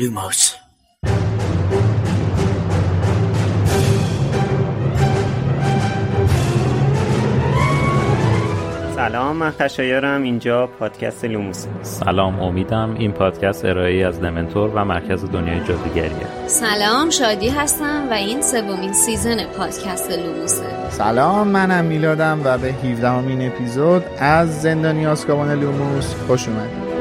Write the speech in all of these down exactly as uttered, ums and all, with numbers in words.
Lumos. سلام، من خشایارم، اینجا پادکست لوموس. سلام، امیدم. این پادکست ارائه‌ای از دمنتور و مرکز دنیای جادوگریه. سلام، شادی هستم و این سومین سیزن پادکست لوموسه. سلام، منم میلادم و به هفدهمین اپیزود از زندانی آزکابان لوموس خوش اومدید.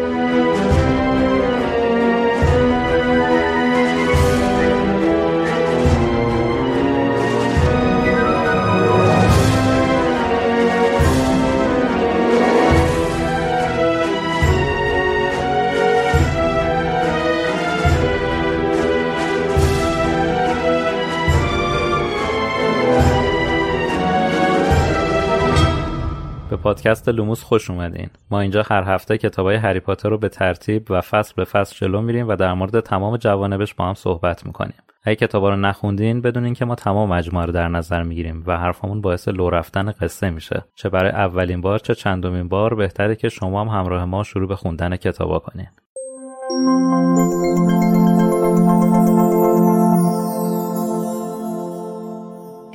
پادکست لوموس خوش اومدین. ما اینجا هر هفته کتابای هری پاتر رو به ترتیب و فصل به فصل جلو میریم و در مورد تمام جوانبش با هم صحبت میکنیم. اگه کتابا رو نخوندین بدونین که ما تمام مجموعه رو در نظر میگیریم و حرفمون باعث لو رفتن قصه میشه. چه برای اولین بار چه چندمین بار بهتره که شما هم همراه ما شروع به خوندن کتابا کنین.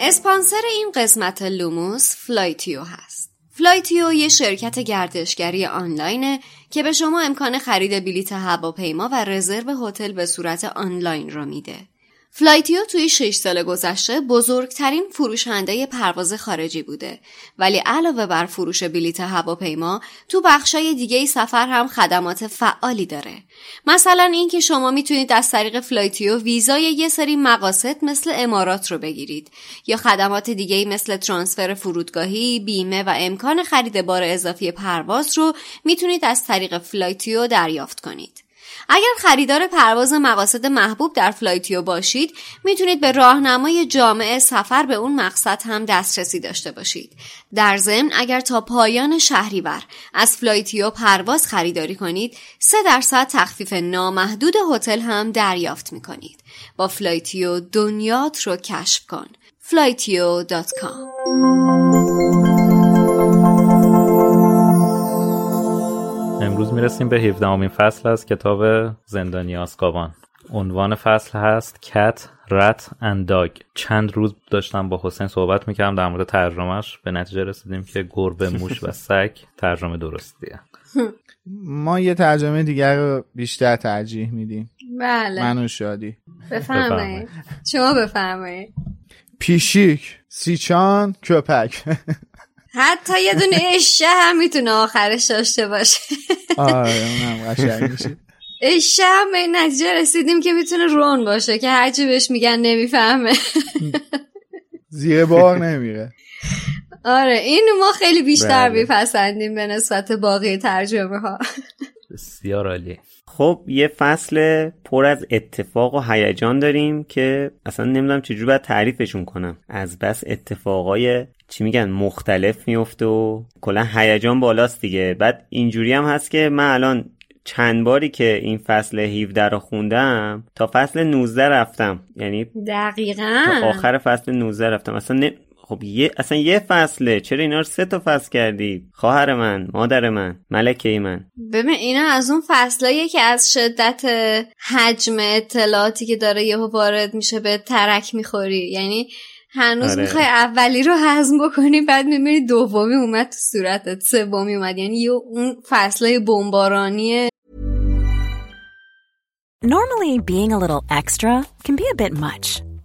اسپانسر این قسمت لوموس فلایتیو هست. فلایتیو یه شرکت گردشگری آنلاینه که به شما امکان خرید بلیت هواپیما و رزرو هتل به صورت آنلاین رو میده. فلایتیو توی شش سال گذشته بزرگترین فروشنده پرواز خارجی بوده، ولی علاوه بر فروش بلیت هواپیما تو بخشای دیگه سفر هم خدمات فعالی داره. مثلا این که شما میتونید از طریق فلایتیو ویزای یه سری مقاصد مثل امارات رو بگیرید یا خدمات دیگه مثل ترانسفر فرودگاهی، بیمه و امکان خرید بار اضافی پرواز رو میتونید از طریق فلایتیو دریافت کنید. اگر خریدار پرواز مقاصد محبوب در فلایتیو باشید، میتونید به راهنمای جامع سفر به اون مقصد هم دسترسی داشته باشید. در ضمن اگر تا پایان شهریور از فلایتیو پرواز خریداری کنید، سه درصد تخفیف نامحدود هتل هم دریافت میکنید. با فلایتیو دنیات رو کشف کن. فلایتیو دات کام. امروز میرسیم به هفدهمین فصل از کتاب زندانی آزکابان. عنوان فصل هست کت، رت اند داگ. چند روز داشتم با حسین صحبت میکردم در مورد ترجمهش، به نتیجه رسیدیم که گربه، موش و سگ ترجمه درستیه. ما یه ترجمه دیگر رو بیشتر ترجیح میدیم. بله. منو شادی. بفرمایید. شما بفرمایید. پیشیک، سیچان، کپک. حتی یه دونه اشه هم میتونه آخرش داشته باشه. آره اونم قشنگشه. اشه هم به نتیجه رسیدیم که میتونه رون باشه که هرچی بهش میگن نمیفهمه. زیر بار نمیره. آره اینو ما خیلی بیشتر میپسندیم به نسبت باقی ترجمه ها. بسیار عالی. خب یه فصل پر از اتفاق و هیجان داریم که اصلا نمیدونم چجوری باید تعریفشون کنم. از بس اتفاقای چی میگن مختلف میفته و کلا هیجان بالاست دیگه. بعد اینجوری هم هست که من الان چند باری که این فصل هفده رو خوندم تا فصل نوزده رفتم، یعنی دقیقاً تا آخر فصل نوزده رفتم. اصلا نه... خب یه اصلا یه فصله چرا اینا رو سه تا فصل کردی؟ خواهر من، مادر من، ملکه من. ببین اینا از اون فصلاییه که از شدت حجم اطلاعاتی که داره یهو وارد میشه به ترک میخوری، یعنی هنوز آره. میخوای اولی رو هضم بکنی بعد میبینی دومی اومد تو صورتت، سومی اومد، یعنی یه اون فصلای بمبارانیه. Normally being a little extra can be a bit much.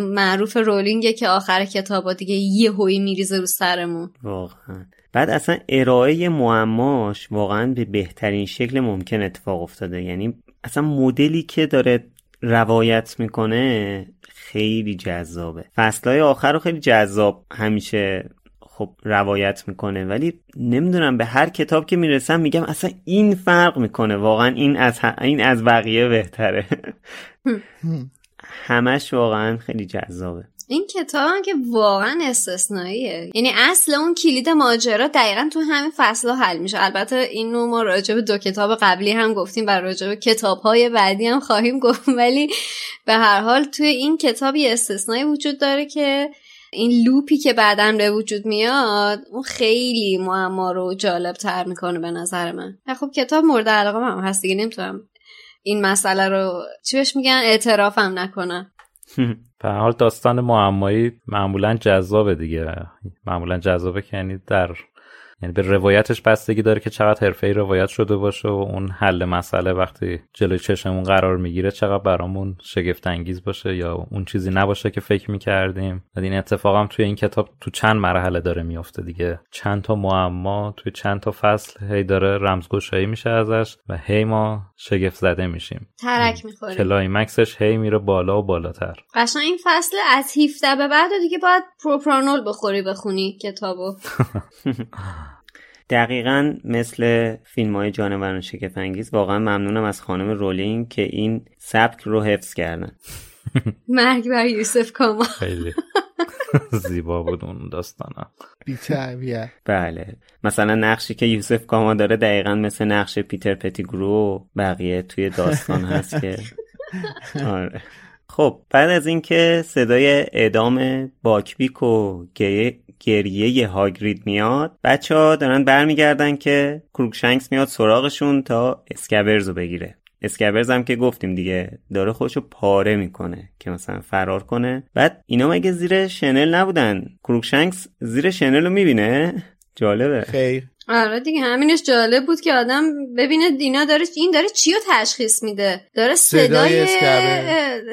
معروف رولینگه که آخر کتابا دیگه یه هوی میریزه رو سرمون واقعا. بعد اصلا ارائه معماش واقعا به بهترین شکل ممکن اتفاق افتاده، یعنی اصلا مدلی که داره روایت میکنه خیلی جذابه. فصلهای آخر رو خیلی جذاب همیشه خب روایت میکنه، ولی نمیدونم به هر کتاب که میرسم میگم اصلا این فرق میکنه واقعا، این از ه... این از بقیه بهتره. همش واقعا خیلی جذابه. این کتاب هم که واقعا استثنائیه، یعنی اصل اون کلید ماجرا دقیقا تو همین فصل‌ها حل میشه. البته اینو ما راجع به دو کتاب قبلی هم گفتیم و راجع به کتاب‌های بعدی هم خواهیم گفت، ولی به هر حال توی این کتاب یه استثنایی وجود داره که این لوپی که بعداً به وجود میاد اون خیلی معما رو جالب‌تر میکنه به نظر من. خب کتاب مورد علاقه من هم هست دیگه، نمیتونم این مسئله رو چی بهش میگن اعترافم نکنم. به هر حال داستان معمایی معمولا جذابه دیگه، معمولا جذابه که یعنی در یعنی به روایتش بستگی داره که چقدر حرفه‌ای روایت شده باشه و اون حل مسئله وقتی جلوی چشمون قرار میگیره چقدر برامون شگفت انگیز باشه یا اون چیزی نباشه که فکر میکردیم. و این اتفاق هم توی این کتاب تو چند مرحله داره میفته دیگه، چند تا معما توی چند تا فصل هی داره رمزگشایی میشه ازش و هی ما شگفت زده میشیم، ترک میخوره، کلایمکسش هی میره بالا و بالاتر. قشنگ این فصل از هفده به بعد دیگه باید پروپرانول بخوری بخونی کتابو. دقیقاً مثل فیلم‌های جانوران شگفت‌انگیز. واقعا ممنونم از خانم رولینگ که این سبک رو حفظ کردن. مرگ بر یوسف کاما. خیلی زیبا بود اون داستانم، بی‌تعبیه. بله، مثلا نقشی که یوسف کاما داره دقیقاً مثل نقش پیتر پتیگرو بقیه توی داستان هست که آره. خب بعد از اینکه صدای اعدام باکبیک و گیه گریه هاگرید میاد، بچه‌ها دارن برمیگردن که کروکشنکس میاد سراغشون تا اسکبرز رو بگیره. اسکبرز هم که گفتیم دیگه داره خودشو پاره میکنه که مثلا فرار کنه. بعد اینا مگه زیر شنل نبودن؟ کروکشنکس زیر شنل رو میبینه. جالبه خیر. آره دیگه، همینش جالب بود که آدم ببینه دینا داره این داره چی رو تشخیص میده، داره صدای, صدای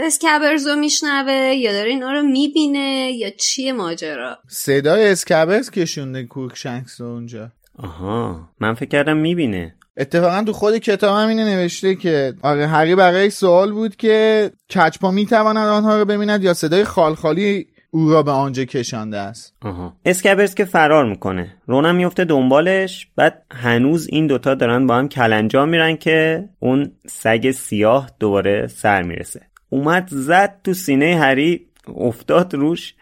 اسکبرز رو میشنوه یا داره اینا رو میبینه یا چیه ماجرا. صدای اسکبرز کشونده کروکشنکس اونجا. آها من فکر کردم میبینه. اتفاقا تو خود کتاب هم اینه نوشته که آره هری برای سوال بود که کچپا میتواند آنها رو ببیند یا صدای خالخالی او را به آنجا کشانده است. آها. اسکبرز که فرار میکنه، رونم میفته دنبالش. بعد هنوز این دوتا دارن با هم کلنجا میرن که اون سگ سیاه دوباره سر میرسه، اومد زد تو سینه هری، افتاد روش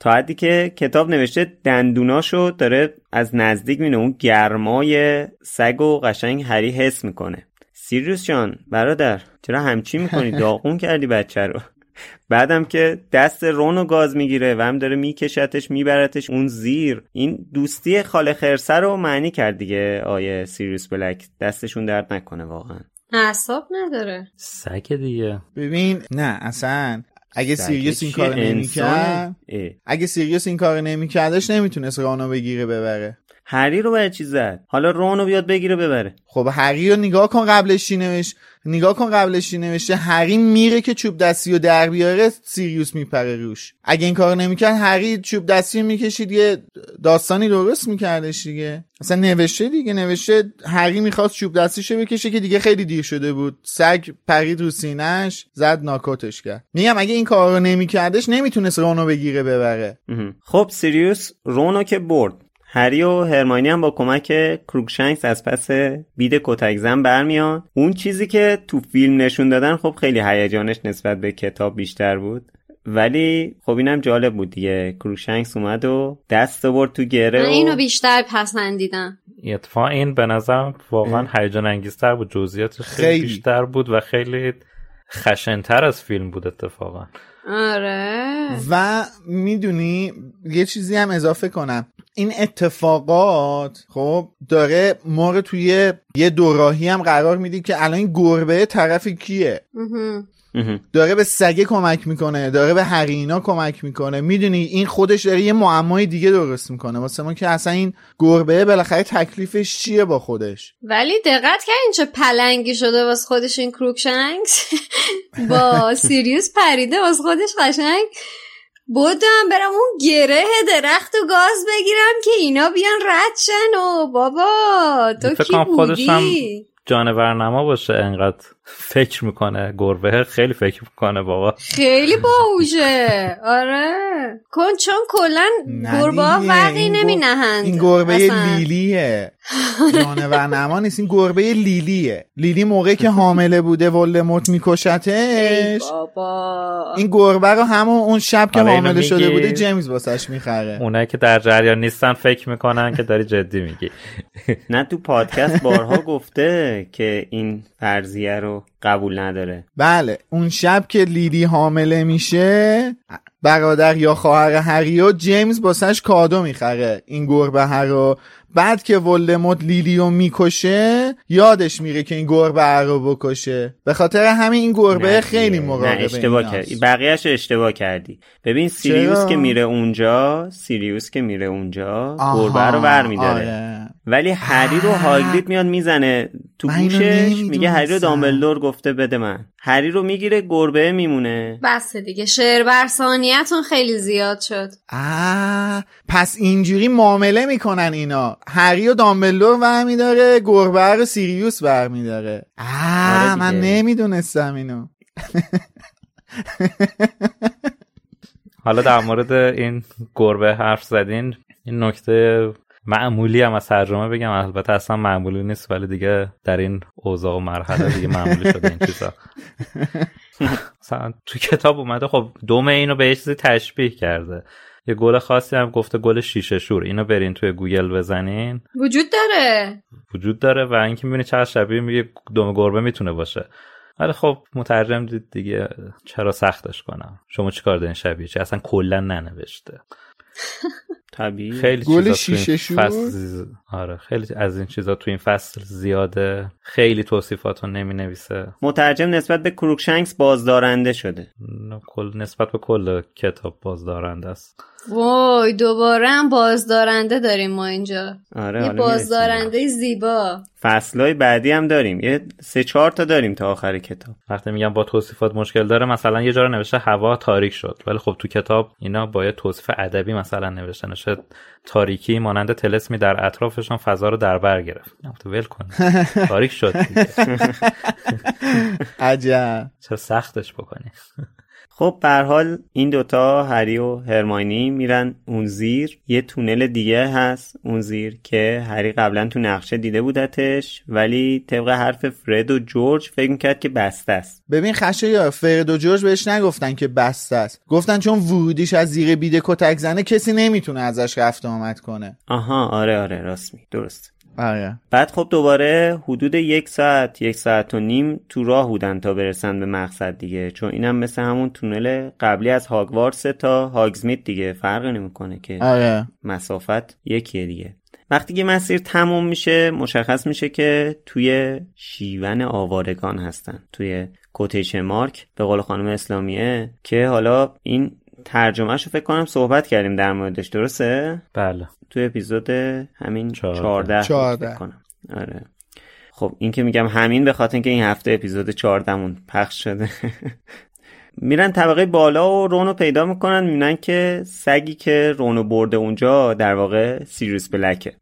تا حدی که کتاب نوشته دندوناشو داره از نزدیک میبینه، اون گرمای سگ و قشنگ هری حس میکنه. سیریوس جان برادر چرا همچین میکنی؟ داغون کردی بچه رو. بعدم که دست رونو گاز میگیره و هم داره میکشتش میبرتش اون زیر. این دوستی خاله خرسه رو معنی کرد دیگه آیه سیریوس بلک، دستشون درد نکنه واقعا. اعصاب نداره سگ دیگه. ببین نه اصلا اگه سیریوس این کار نمیکرد اگه سیریوس این کار نمیکردش نمیتونست رونو بگیره ببره. هری رو برای چی زد؟ حالا رونو بیاد بگیره ببره. خب هری رو نگاه کن قبلش چی نوشت. نگاه کن قبلش چی نوشته. هری میره که چوب دستی رو در بیاره، سیریوس میپره روش. اگه این کارو نمیکرد هری چوب دستی میکشید، یه داستانی درست میکردش دیگه. اصلا نوشته دیگه، نوشته هری میخواست چوب دستیشو بکشه که دیگه خیلی دیر شده بود، سگ پرید رو سینه‌اش، زد ناکاتش کرد. میگم اگه این کارو نمیکردش نمیتونست رونو بگیره ببره. خب سیریوس رونو که برد، هری و هرمیونی هم با کمک کروکشنکس از پس بید کتک زن برمیان. اون چیزی که تو فیلم نشون دادن خب خیلی هیجانش نسبت به کتاب بیشتر بود، ولی خب اینم جالب بود دیگه. کروکشنکس اومد و دست برد تو گره. من اینو بیشتر پسندیدم. اتفاقا این به نظرم واقعا هیجان انگیزتر بود، جزئیاتش خیلی بیشتر بود و خیلی خشن‌تر از فیلم بود اتفاقا. آره. و میدونی یه چیزی هم اضافه کنم، این اتفاقات خب داره ما رو توی یه دوراهی هم قرار میدی که الان این گربه طرف کیه. داره به سگه کمک میکنه، داره به هرینا کمک میکنه، میدونی این خودش داره یه معمای دیگه درست میکنه واسه ما که اصلا این گربه بالاخره تکلیفش چیه با خودش. ولی دقت کردین چه پلنگی شده واسه خودش این کروکشنگز با سیریوس پریده واسه خودش قشنگ بودم برم اون گره درخت و گاز بگیرم که اینا بیان رد شن و بابا تو کی بودی؟ جانورنما باشه، انقدر فکر میکنه گربه، خیلی فکر میکنه بابا، خیلی باوشه. آره کن چون کلن گربه ها وقی نمی نهند. این گربه لیلیه، جانورنما نیست، این گربه لیلیه. لیلی موقعی که حامله بوده ولدمورت میکشتش، این گربه رو همون اون شب که حامله شده بوده جیمز واسش میخره. اونایی که در جریان نیستن فکر میکنن که داری جدی میگی. نه تو پادکست بارها گفته که این فرضیه رو قبول نداره. بله اون شب که لیلی حامله میشه برادر یا خواهر هری و جیمز باسش کادو میخره این گربه رو. بعد که ولدمورت لیلی رو میکشه یادش میره که این گربه رو بکشه، به خاطر همین این گربه خیلی مراقبه. نه اشتباه کردی، بقیه‌اش اشتباه کردی. ببین سیریوس چرا؟ که میره اونجا سیریوس که میره اونجا گربه رو برمی‌داره. آره. ولی هری رو هاگرید میاد میزنه تو گوشش، میگه هری رو دامبلدور گفته بده من. هری رو میگیره گربه میمونه. بس دیگه شعر برسانیتون خیلی زیاد شد. آه پس اینجوری معامله میکنن اینا، هری و دامبلدور برمیداره گربه رو سیریوس برمیداره. آه آره من نمیدونستم اینو. حالا در مورد این گربه حرف زدین، این نکته معمولی هم از ترجمه بگم، البته اصلا معمولی نیست ولی دیگه در این اوضاع و مرحله دیگه معمولی شده این چیزا. مثلا تو کتاب اومده خب دومه اینو به یه چیزی تشبیه کرده، یه گل خاصی هم گفته گل شیشه شور، اینو برین توی گوگل بزنین وجود داره، وجود داره و اینکه می‌بینی چقدر شبیه میگه دوم گربه میتونه باشه. ولی خب مترجم دید دیگه چرا سختش کنم، شما چیکار دارین شبیه چی؟ اصلا کلا ننوشته. طبیعی گل شیشه شور فصل... آره خیلی از این چیزا تو این فصل زیاده، خیلی توصیفاتو نمی نویسه مترجم. نسبت به کروکشنکس بازدارنده شده، نسبت به کل کتاب بازدارنده است. وای دوباره هم بازدارنده داریم ما اینجا. آره یه بازدارنده زیبا. فصلای بعدی هم داریم، یه سه چهار تا داریم تا آخر کتاب. وقتی میگم با توصیفات مشکل داره، مثلا یه جا نوشته هوا تاریک شد ولی خب تو کتاب اینا باید توصیف ادبی مثلا نوشته نشه تاریکی مانند طلسمی در اطرافشان فضا رو در بر گرفت. گفتم ول کن تاریک شد دیگه. عجب چه سختش بکنی. خب به هر حال این دوتا هری و هرمیونی میرن اون زیر، یه تونل دیگه هست اون زیر که هری قبلا تو نقشه دیده بودتش ولی طبق حرف فرد و جورج فکر میکرد که بسته است. ببین خشه یا فرد و جورج بهش نگفتن که بسته است، گفتن چون ورودیش از زیر بیده کتک زنه کسی نمیتونه ازش رفت آمد کنه. آها آره آره رسمی درست. آره. بعد خب دوباره حدود یک ساعت یک ساعت و نیم تو راه بودن تا برسن به مقصد دیگه، چون اینم مثل همون تونل قبلی از هاگوارتس تا هاگزمید دیگه فرقی نمیکنه که. آره. مسافت یکیه دیگه. وقتی که مسیر تموم میشه مشخص میشه که توی شیون آوارگان هستن، توی کوتیچ مارک به قول خانم اسلامیه که حالا این ترجمهش رو فکر کنم صحبت کردیم در موردش درسته؟ بله تو اپیزود همین چارده چارده کنم. آره خب این که میگم همین به خاطر اینکه این هفته اپیزود چارده مون پخش شده. میرن طبقه بالا و رونو پیدا میکنن، میبینن که سگی که رونو برده اونجا در واقع سیریوس بلکه.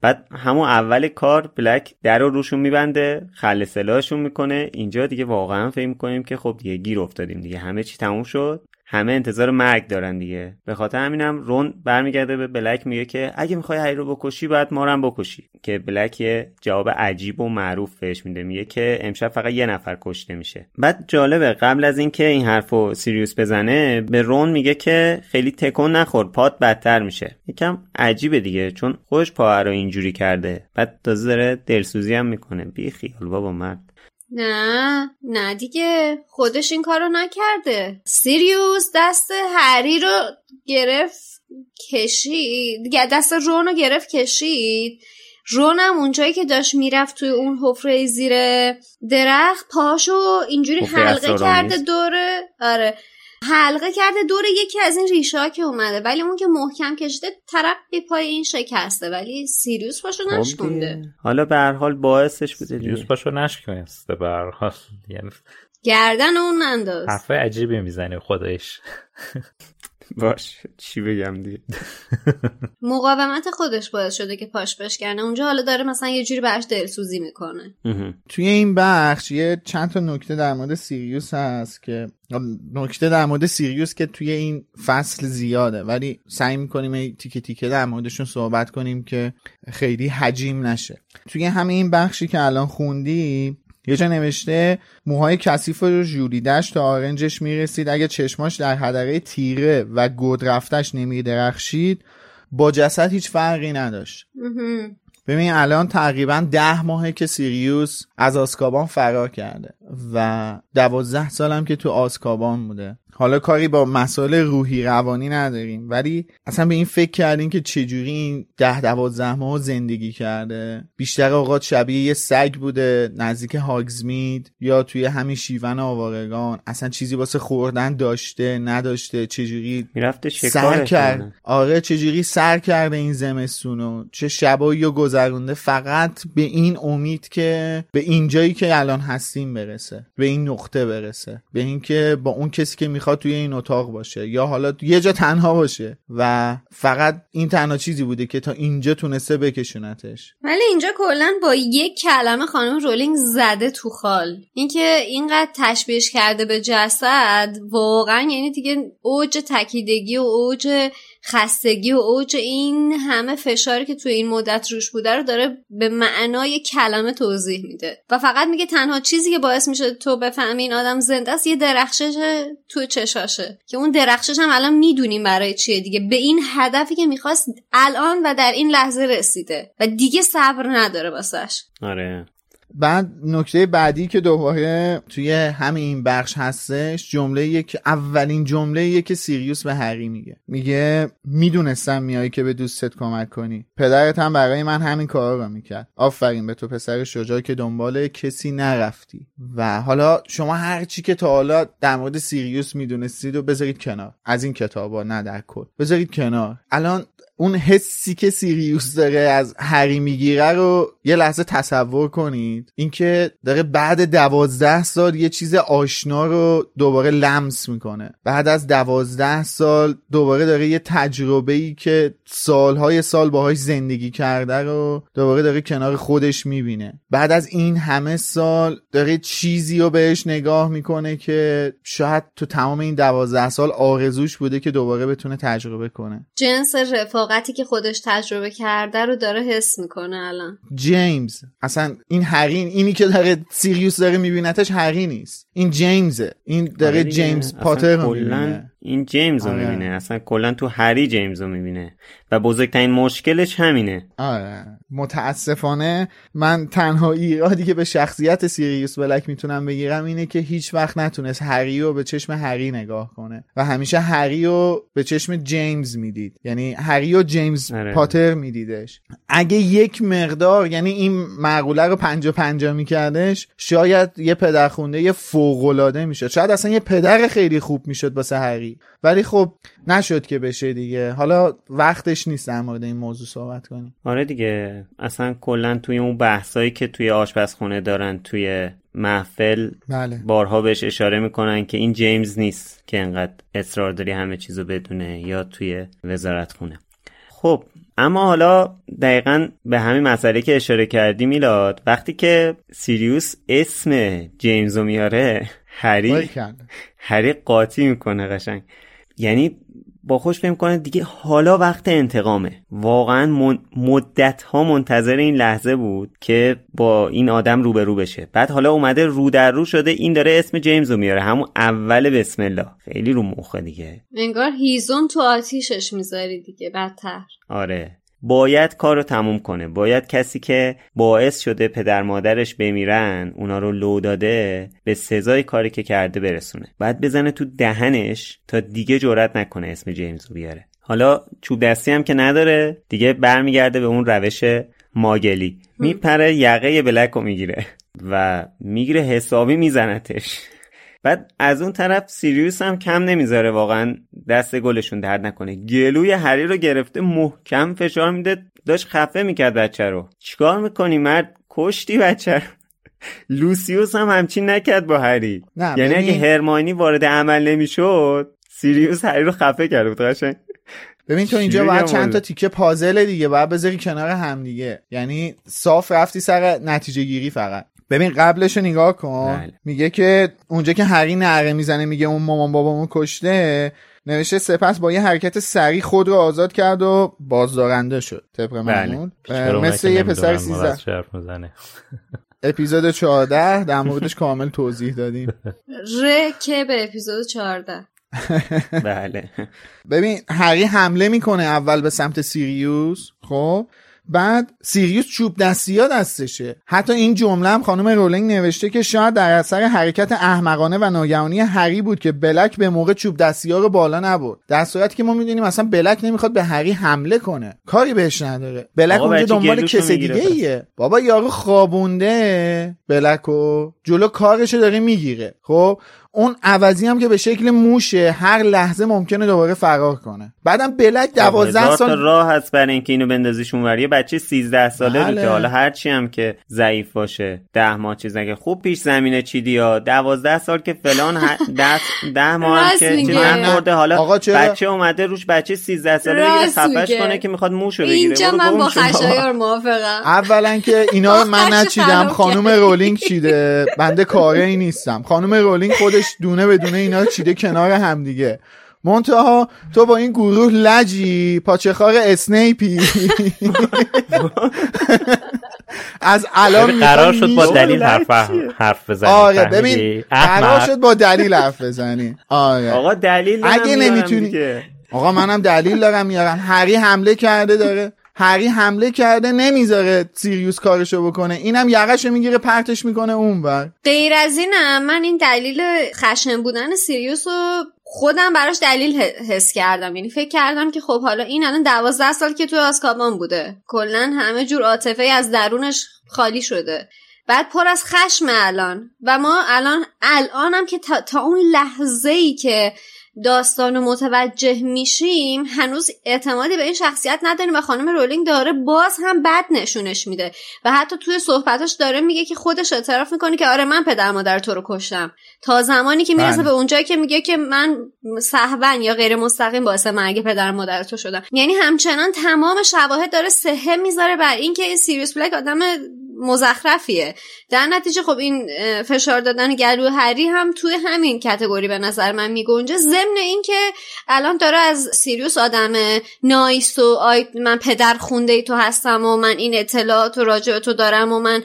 بعد همون اول کار بلک در رو روشون میبنده، خل سلاحشون میکنه. اینجا دیگه واقعا فکر میکنیم که خب دیگه گیر افتادیم دیگه، همه چی تموم شد، همه انتظار مرگ دارن دیگه. به خاطر همینم رون برمیگرده به بلک میگه که اگه میخوای هری رو بکشی باید ما رو هم بکشی، که بلک یه جواب عجیب و معروف بهش میده، میگه که امشب فقط یه نفر کشته میشه. بعد جالبه قبل از این که این حرفو سیریوس بزنه به رون میگه که خیلی تکون نخور پات بدتر میشه. یکم عجیبه دیگه چون خودش پاها رو اینجوری کرده، بعد تازه داره دلسوزی هم میکنه. بی خیال بابا مرد. نه نه دیگه خودش این کارو نکرده. سیریوس دست هری رو گرفت کشید، دست رون رو گرفت کشید. رونم اونجایی که داشت میرفت توی اون حفره زیر درخت پاشو اینجوری حلقه کرده دوره، آره حلقه کرده دور یکی از این ریشه‌ها که اومده، ولی اون که محکم کشیده طرف به پای این شکسته، ولی سیریوس پاشو نشکنده. حالا به هر حال باعثش بوده سیریوس پاشو نشکنسته به هر حال، یعنی گردن اون انداز. حرف عجیبی میزنه خودش. باش چی بگم دیگه. مقاومت خودش باعث شده که پاش بشکنه اونجا، حالا داره مثلا یه جوری بهش دلسوزی میکنه. توی این بخش یه چند تا نکته در مورد سیریوس هست که نکته در مورد سیریوس که توی این فصل زیاده، ولی سعی میکنیم تیکه تیکه در موردشون صحبت کنیم که خیلی حجیم نشه. توی همین بخشی که الان خوندی یه جا نوشته موهای کثیف رو ژولیده‌اش تا آرنجش میرسید، اگه چشماش در حدقه تیره و گود رفتش نمیدرخشید با جسد هیچ فرقی نداشت. ببین الان تقریبا ده ماهه که سیریوس از آزکابان فرار کرده و دوازده سالم که تو آزکابان بوده. حالا کاری با مسائل روحی روانی نداریم، ولی اصلا به این فکر کردین که چجوری این ده دوازده ماه زندگی کرده؟ بیشتر اوقات شبیه یه سگ بوده نزدیک هاگزمید یا توی همین شیون آوارگان. اصلا چیزی واسه خوردن داشته نداشته، چجوری میرفته شکار کرده؟ آره چجوری سر کرده این زمستونو، چه شبایی رو گذرونده فقط به این امید که به این جایی که الان هستیم برسه، به این نقطه برسه، به این که با اون کسی که میخواد توی این اتاق باشه یا حالا یه جا تنها باشه، و فقط این تنها چیزی بوده که تا اینجا تونسته بکشونتش. ولی اینجا کلا با یک کلمه خانم رولینگ زده تو خال، اینکه اینقدر تشبیهش کرده به جسد واقعا یعنی دیگه اوج تکیدگی و اوج خستگی و اوج این همه فشاری که تو این مدت روش بوده رو داره به معنای کلمه توضیح میده و فقط میگه تنها چیزی که باعث میشه تو بفهمی این آدم زنده است یه درخشش تو چشاشه، که اون درخشش هم الان میدونیم برای چیه دیگه، به این هدفی که میخواست الان و در این لحظه رسیده و دیگه صبر نداره واسش. آره. بعد نکته بعدی که دوباره توی همین بخش هستش جمله یک، اولین جمله یک که سیریوس به هری میگه، میگه میدونستم میایی که به دوستت کمک کنی، پدرت هم برای من همین کار رو میکرد، آفرین به تو پسر شجاع که دنبال کسی نرفتی. و حالا شما هر چی که تا حالا در مورد سیریوس میدونستید و بذارید کنار، از این کتابا نه در کل بذارید کنار، الان اون حسی که سیریوس داره از هری میگیره رو یه لحظه تصور کنید، اینکه داره بعد دوازده سال یه چیز آشنا رو دوباره لمس میکنه، بعد از دوازده سال دوباره داره یه تجربه‌ای که سالهای سال باهاش زندگی کرده رو دوباره داره کنار خودش میبینه، بعد از این همه سال داره چیزی رو بهش نگاه میکنه که شاید تو تمام این دوازده سال آرزوش بوده که دوباره بتونه تجربه کنه. جنس رفاق وقتی که خودش تجربه کرده رو داره حس میکنه الان. جیمز اصلا این هرین، اینی که داره سیریوس داره میبینتش هری نیست، این جیمزه، این داره جیمز پاتر رو میبینه، این جیمز رو میبینه، اصلا کلا تو هری جیمز رو میبینه و بزرگترین مشکلش همینه. آره متاسفانه من تنها ایرادی که به شخصیت سیریوس بلک میتونم بگیرم اینه که هیچ وقت نتونست هری رو به چشم هری نگاه کنه و همیشه هری رو به چشم جیمز میدید، یعنی هری رو جیمز آره. پاتر میدیدش. اگه یک مقدار یعنی این معقوله رو پنجا پنجا میکردش شاید یه پدرخونده یه فوق‌العاده میشد، شاید اصلا یه پدر خیلی خوب میشد واسه هری، ولی خب نشد که بشه دیگه، حالا وقتش نیست در مورد این موضوع صحبت کنیم. آره دیگه اصلا کلا توی اون بحثایی که توی آشپزخونه دارن توی محفل بله. بارها بهش اشاره میکنن که این جیمز نیست که انقدر اصرار داری همه چیزو بدونه، یا توی وزارتخونه. خب اما حالا دقیقاً به همین مسئله که اشاره کردی میلاد، وقتی که سیریوس اسم جیمز رو میاره هری هری قاطی میکنه قشنگ، یعنی با خوش فهم کنه دیگه حالا وقت انتقامه. واقعاً من مدت ها منتظر این لحظه بود که با این آدم روبرو بشه، بعد حالا اومده رو در رو شده، این داره اسم جیمز رو میاره همون اول بسم الله. خیلی رو مخه دیگه، انگار هیزم تو آتیشش میذاری دیگه بدتر. آره باید کارو تموم کنه. باید کسی که باعث شده پدر مادرش بمیرن، اونا رو لو داده، به سزای کاری که کرده برسونه. باید بزنه تو دهنش تا دیگه جرئت نکنه اسم جیمز رو بیاره. حالا چوب دستی هم که نداره دیگه، برمیگرده به اون روش ماگلی، میپره یقه بلک رو میگیره و میگیره حسابی میزنتش. بعد از اون طرف سیریوس هم کم نمیذاره واقعا دست گلشون درد نکنه، گلوی هری رو گرفته محکم فشار میده، داشت خفه میکرد بچه رو. چیکار میکنی مرد، کشتی بچه رو. لوسیوس هم همچین نکرد با هری، یعنی ببین... اگه هرماینی وارد عمل نمیشد سیریوس هری رو خفه کرده بود قشنگ. ببین تو اینجا باید چند تا تیکه پازل دیگه باید بذاری کنار هم دیگه، یعنی صاف رفتی سر نتیجه گیری فقط. ببین قبلش رو نگاه کن، بله. میگه که اونجا که هری نعره میزنه میگه اون مامان بابامو کشته، نوشته سپس با یه حرکت سریع خود رو آزاد کرد و بازدارنده شد طبق معمول، بله. مثل یه پسر سیزده. اپیزود چهارده در موردش کامل توضیح دادیم، ره که به اپیزود چهارده. بله ببین هری حمله میکنه اول به سمت سیریوس، خب بعد سیریوس چوب دستیا دستشه. حتی این جمله هم خانم رولینگ نوشته که شاید در اثر حرکت احمقانه و ناگهانی هری بود که بلک به موقع چوب دستیا رو بالا نبرد، در صورتی که ما میدونیم اصلا بلک نمیخواد به هری حمله کنه، کاری بهش نداره. بلک اونجا دنبال کس دیگه ایه، بابا یارو خوابونده بلکو، جلو کارشو داره میگیره. خب اون عوضی هم که به شکل موشه، هر لحظه ممکنه دوباره فرار کنه. بعدم بلک دوازده سال راه هست برای اینکه اینو بندازیش اونوری، بچه سیزده ساله رو که حالا هرچی هم که ضعیف باشه، ده ماه چیز نگه خوب پیش زمینه چیدی یا دوازده سال که فلان ه... ده, ده ماه هم که چیز نخورده، حالا بچه اومده روش بچه سیزده ساله دیگه خفش کنه که میخواد موشو بگیره. اینجا من با خشایار موافقم. اولا که اینا من نچیدم، خانم رولینگ چیده، بنده کاری نیستم. خانم رولینگ خود دونه به دونه اینا چیده کنار هم دیگه. منتها تو با این گروه لجی پاچخار اسنیپی از الان قرار شد با دلیل حرف حرف بزنی. آره ببین قرار شد با دلیل حرف بزنی. آره آقا دلیل اگه نمیتونی، آقا منم دلیل دارم میارم. هری حمله کرده داره هری حمله کرده نمیذاره سیریوس کارشو بکنه، اینم یقهشو میگیره پرتش میکنه اونور. غیر از اینم من این دلیل خشن بودن سیریوسو خودم براش دلیل حس کردم، یعنی فکر کردم که خب حالا این الان دوازده سال که تو آزکابان بوده، کلا همه جور عاطفه از درونش خالی شده، بعد پر از خشم الان و ما الان الانم که تا, تا اون لحظه‌ای که داستانو متوجه میشیم هنوز اعتمادی به این شخصیت نداریم و خانم رولینگ داره باز هم بد نشونش میده و حتی توی صحبتاش داره میگه که خودش اعتراف میکنه که آره من پدر مادر تو رو کشتم، تا زمانی که میرسه به اونجایی که میگه که من سهون یا غیر مستقیم باعث مرگ پدر مادر تو شدم. یعنی همچنان تمام شواهد داره سهه میذاره بر این که سیریوس بلک آدم مزخرفیه، در نتیجه خب این فشار دادن گلو هری هم توی همین کاتگوری به نظر من میگنجه. ضمن این که الان داره از سیریوس آدم نایس و آی من پدر خونده ای تو هستم و من این اطلاعات و راجع تو دارم و من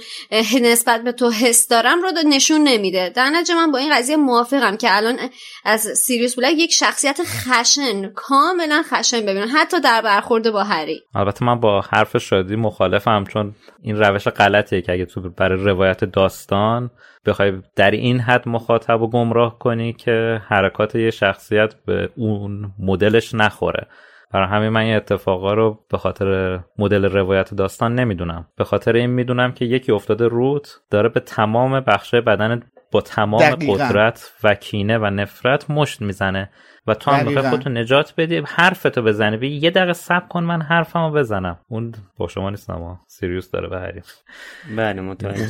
نسبت به تو حس دارم رو نشون نمیده، در نتیجه من با این قضیه موافقم که الان از سیریوس بلک یک شخصیت خشن، کاملا خشن ببینم، حتی در برخورد با هری. البته من با حرف شادی مخالفم، چون این روش غلطیه که اگه تو برای روایت داستان بخوای در این حد مخاطب و گمراه کنی که حرکات یه شخصیت به اون مدلش نخوره. برای همین من این اتفاقا رو به خاطر مدل روایت داستان نمیدونم، به خاطر این میدونم که یکی افتاده روت داره به تمام بخشای بدن با تمام دقیقا. قدرت و کینه و نفرت مشت میزنه و تو هم میخوای خودتو نجات بدی، حرفتو بزنی، بگی یه دقیقه صبر کن من حرفمو بزنم. اون با شما نیست، ما سیریوس داره به هری. بله متوجه.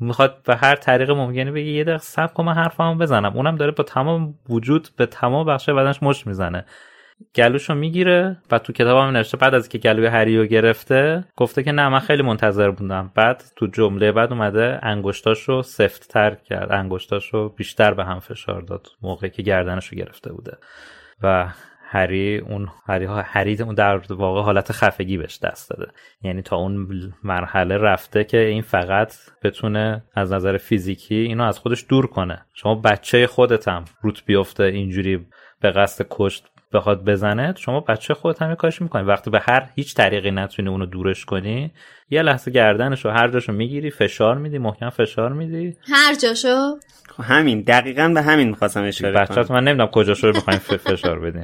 میخواد به هر طریق ممکنه بگی یه دقیقه صبر کن من حرفمو بزنم، اونم داره با تمام وجود به تمام بخشای بدنش مشت میزنه. گلوشو میگیره و تو کتابم نوشته بعد از که گلوی هریو گرفته گفته که نه من خیلی منتظر بودم، بعد تو جمله بعد اومده انگشتاشو سفت‌تر کرد، انگشتاشو بیشتر به هم فشار داد موقعی که گردنشو گرفته بوده و هری اون هری ها هری اون در واقع حالت خفگی بهش دست داده. یعنی تا اون مرحله رفته که این فقط بتونه از نظر فیزیکی اینو از خودش دور کنه. شما بچه خودتم روت بیفته اینجوری به قصد کشت بخواد بزنه، شما بچه خودت هم کارش میکنی. وقتی به هر هیچ طریقی نتونی اونو دورش کنی، یه لحظه گردنشو هر جاشو میگیری، فشار میدی، محکم فشار میدی هر جاشو. همین دقیقاً به همین می‌خواستم اشاره کنم. بچه‌ت من نمیدونم کجاشو می‌خوایم فشار بدیم.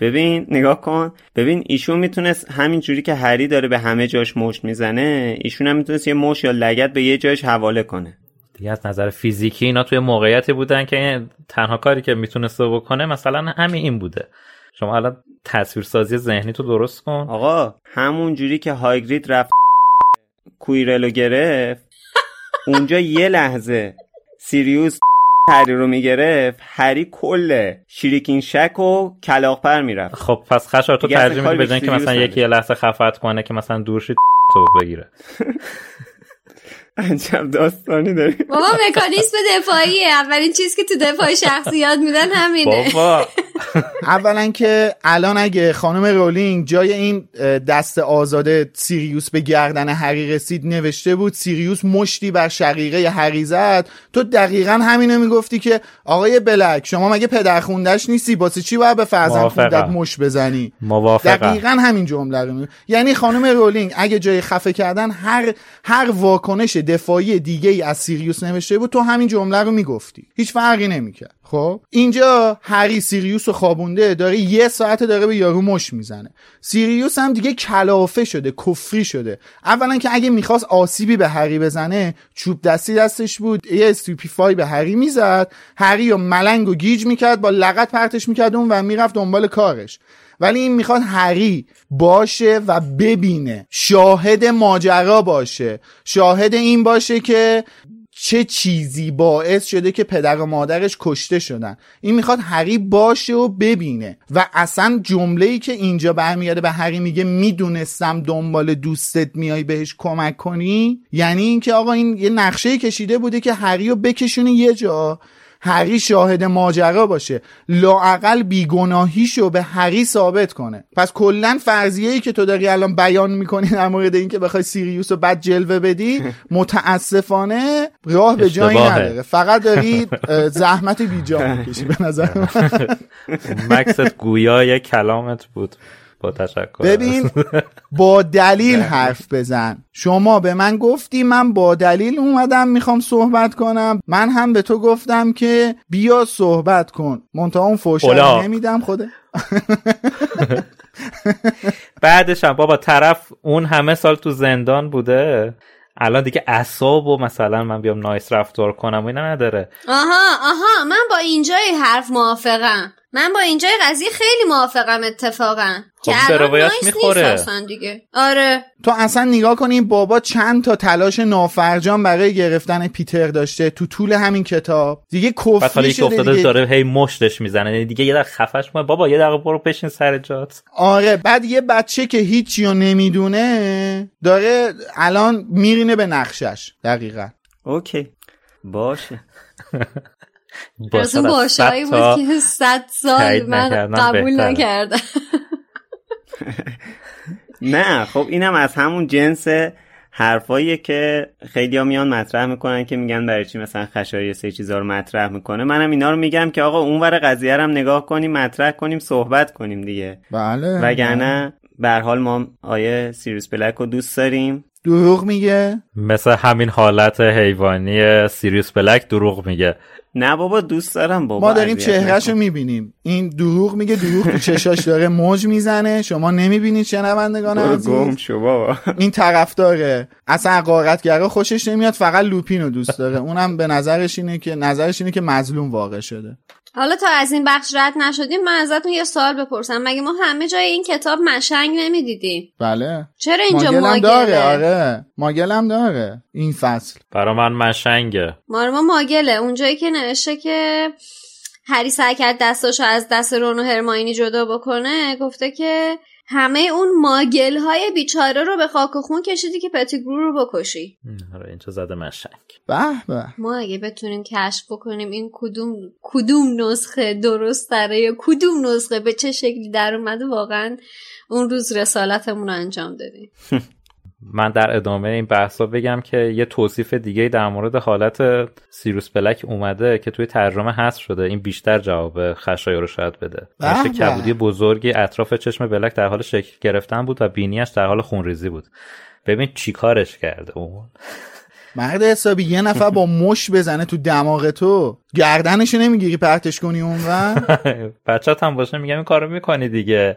ببین نگاه کن، ببین ایشون میتونست همین جوری که هری داره به همه جاش مشت میزنه، ایشون هم میتونست یه مشت یا لگد به یه جاش حواله کنه. دیگه از نظر فیزیکی اینا توی موقعیتی بودن که تنها کاری که میتونسته بکنه مثلا همین این بوده. شما الان تصویرسازی ذهنی تو درست کن. آقا همون جوری که هاگرید رفت کویرلو گرفت، اونجا یه لحظه سیریوس هری رو میگرفت، هری کل شریکین شک و کلاغپر میرفت. خب پس خشار تو ترجمه میدی بجن که مثلا یکی یه لحظه خفت کنه که مثلا دورشی تو بگیره. عجب داستانی داری بابا. مکانیسم دفاعیه، اولین چیز که تو دفاع شخصیات میدن همینه بابا. اولا که الان اگه خانم رولینگ جای این دست آزاده سیریوس به گردن هری رسید نوشته بود سیریوس مشتی بر شقیقه هری زد، تو دقیقاً همینو میگفتی که آقای بلک شما مگه پدرخونده‌اش نیستی، واسه چی باید به فرزندخوندت مش بزنی؟ موافقم. دقیقاً همین جمله رو میگه. یعنی خانم رولینگ اگه جای خفه کردن هر هر واکنش دفاعی دیگه ای از سیریوس نوشته بود، تو همین جمله رو میگفتی، هیچ فرقی نمیکرد. خب اینجا هری سیریوس رو خوابونده، داره یه ساعته داره به یارو مش میزنه، سیریوس هم دیگه کلافه شده، کفری شده. اولا که اگه میخواست آسیبی به هری بزنه چوب دستی دستش بود، یه استوپیفای به هری میزد، هری رو ملنگ و گیج میکرد، با لغت پرتش میکرد اون و میرفت دنبال کارش. ولی این میخواد هری باشه و ببینه، شاهد ماجرا باشه، شاهد این باشه که چه چیزی باعث شده که پدر و مادرش کشته شدن. این میخواد هری باشه و ببینه. و اصلا جمله‌ای که اینجا برمیاده به هری میگه میدونستم دنبال دوستت میای بهش کمک کنی، یعنی اینکه آقا این یه نقشه کشیده بوده که هری رو بکشونه یه جا، هری شاهد ماجرا باشه، لااقل بیگناهیشو به هری ثابت کنه. پس کلا فرضیه‌ای که تو داری الان بیان می‌کنی در مورد اینکه بخوای سیریوسو بد جلوه بدی، متاسفانه راه به جایی نداره، فقط داری زحمت بیجا می‌کشی به نظر من. مقصد گویای کلامت بود. با تشکر. ببین با دلیل حرف بزن. شما به من گفتی من با دلیل اومدم میخوام صحبت کنم، من هم به تو گفتم که بیا صحبت کن، منتها اون فوشا نمیدم خوده. بعدش هم بابا طرف اون همه سال تو زندان بوده، الان دیگه اعصاب و مثلا من بیام نایس رفتار کنم و اینا نداره. آها آها من با اینجای حرف موافقم، من با اینجای قضیه خیلی موافقم اتفاقا. خب که الان میخوره دیگه. آره تو اصلا نگاه کنی بابا چند تا تلاش نافرجان برای گرفتن پیتر داشته تو طول همین کتاب، دیگه کفری شده دیگه. بعد داره هی مشتش میزنه دیگه، یه دقیقه خفش کنه بابا، یه دقیقه برو بشین سر جات. آره بعد یه بچه که هیچی رو نمیدونه داره الان میرینه به نقشش. دقیقاً. اوکی باشه. از اون باشایی بود که صد سال من قبول نکردم. نه خب اینم از همون جنس حرفاییه که خیلی ها میان مطرح میکنن که میگن برای چی مثلا خشایار سه چیزا رو مطرح میکنه. منم اینا رو میگم که آقا اونور قضیه رو هم نگاه کنیم، مطرح کنیم، صحبت کنیم دیگه. بله وگرنه به هر حال ما آیه سیریوس بلک رو دوست داریم. دروغ میگه، مثل همین حالت حیوانی سیریوس بلک دروغ میگه. نه بابا دوست دارم بابا، ما داریم چهرهشو میبینیم. این دروغ میگه، دروغ تو چشاش داره موج میزنه، شما نمیبینید شنوندگان عزیز. این طرفداره اصلا غارتگرا خوشش نمیاد، فقط لوپینو دوست داره، اونم به نظرش اینه که نظرش اینه که مظلوم واقع شده. حالا تا از این بخش رد نشدیم من ازتون یه سوال بپرسم، مگه ما همه جای این کتاب مشنگ نمیدیدیم؟ بله چرا اینجا ماگل هم داره؟ آره ماگل هم داره این فصل. برا من مشنگه، ما ماگله. اونجایی که نوشته که هری سعی کرد دستاشو از دست رون و هرماینی جدا بکنه، گفته که همه اون ماگل های بیچاره رو به خاک و خون کشیدی که پتیگرو رو بکشی. آره اینجا زده مشنگ. به به. ما اگه بتونیم کشف بکنیم این کدوم کدوم نسخه درست داره یا کدوم نسخه به چه شکلی در اومده، واقعا اون روز رسالتمون رو انجام دادیم. من در ادامه این بحثا بگم که یه توصیف دیگه در مورد حالت سیروس بلک اومده که توی ترجمه حذف شده، این بیشتر جواب خشایار رو شاید بده. بخش کبودی بزرگی اطراف چشم بلک در حال شکل گرفتن بود و بینیش در حال خونریزی بود. ببین چی کارش کرده اون مرد حسابی. یه نفر با مش بزنه تو دماغ تو گردنشو نمیگیری پرتش کنی اون و بچه‌ت هم باشه میگم این کارو میکنی دیگه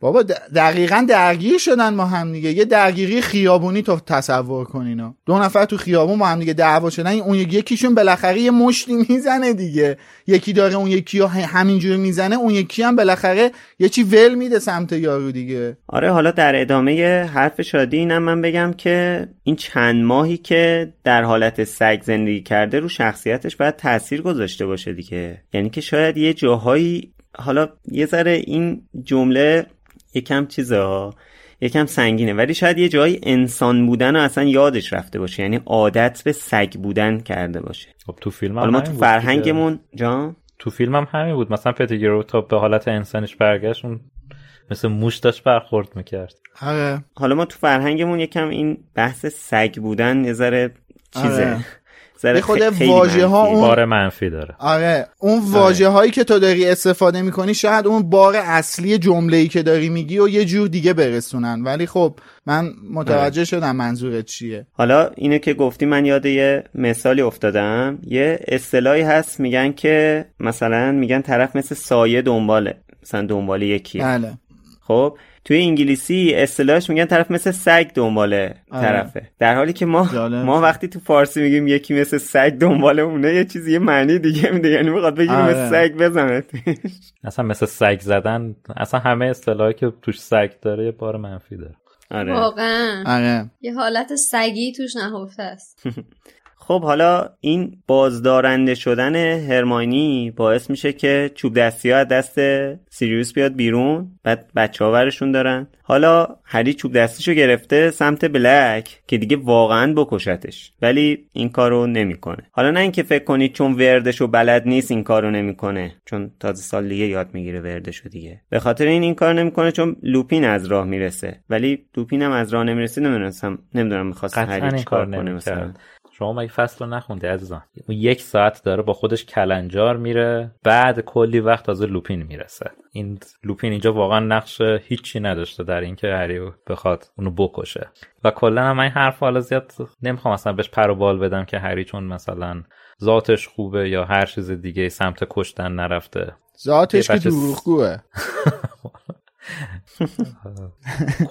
بابا. دقیقاً درگیر شدن ما هم دیگه، یه درگیری خیابونی تو تصور کنینا، دو نفر تو خیابون ما هم دیگه دعوا شدن، اون یکیشون بالاخره یه مشتی میزنه دیگه، یکی داره اون یکی رو همینجوری میزنه، اون یکی هم بالاخره یه چی ول میده سمت یارو دیگه. آره حالا در ادامه حرف شادی اینم من بگم که این چند ماهی که در حالت سگ زندگی کرده رو شخصیتش باید تأثیر گذاشته باشه دیگه، یعنی که شاید یه جاهایی حالا یه ذره این جمله یکم چیزا یکم سنگینه، ولی شاید یه جایی انسان بودن رو اصلا یادش رفته باشه، یعنی عادت به سگ بودن کرده باشه. خب تو فیلم هم ما تو فرهنگمون جان تو فیلم هم همین بود، مثلا پتیگرو تا به حالت انسانش برگشت اون مثل موش داشت برخورد میکرد. آره حالا ما تو فرهنگمون یکم این بحث سگ بودن یه ذره چیزه. آره. به خود واژه ها اون بار منفی داره. آره اون واژه هایی که تو داری استفاده میکنی شاید اون بار اصلی جمله‌ای که داری میگی و یه جور دیگه برسونن، ولی خب من متوجه آه. شدم منظورت چیه. حالا اینو که گفتی من یاد یه مثالی افتادم، یه اصطلاحی هست میگن که مثلا میگن طرف مثل سایه دنباله، مثلا دنبال یکی. بله خب توی انگلیسی اصطلاحش میگن طرف مثل سگ دنباله طرفه، در حالی که ما جالب. ما وقتی تو فارسی میگیم یکی مثل سگ دنباله اونه یه چیزی یه معنی دیگه میده، یعنی میخواد بگیم مثل سگ بزنه. اصلا مثل سگ زدن، اصلا همه اصطلاحی که توش سگ داره یه بار منفی داره. آره واقعا آره. یه حالت سگی توش نهفته است. خب حالا این بازدارنده شدن هرمیونی باعث میشه که چوب دستی‌ها از دست سیریوس بیاد بیرون، بعد بچه‌ها ورشون دارن. حالا هری چوب دستیشو گرفته سمت بلک که دیگه واقعاً بکشتش، ولی این کارو نمیکنه. حالا نه اینکه فکر کنید چون وردشو بلد نیست این کارو نمیکنه، چون تازه سال دیگه یاد میگیره وردشو دیگه. به خاطر این این کارو نمیکنه چون لوپین از راه میرسه، ولی لوپین هم از راه نمیرسه. نمیدونم نمیدونم می‌خواست هری چیکار کنه مثلا. شما مگه فصل رو نخونده عزیزان؟ اون یک ساعت داره با خودش کلنجار میره، بعد کلی وقت از لوپین میرسه. این لوپین اینجا واقعا نقش هیچی نداشته در اینکه هری بخواد اونو بکشه. و کلا من این حرف حالا زیاد نمیخوام اصلا بهش پر و بال بدم که هری چون مثلا ذاتش خوبه یا هر چیز دیگه سمت کشتن نرفته. ذاتش که دروغگوه.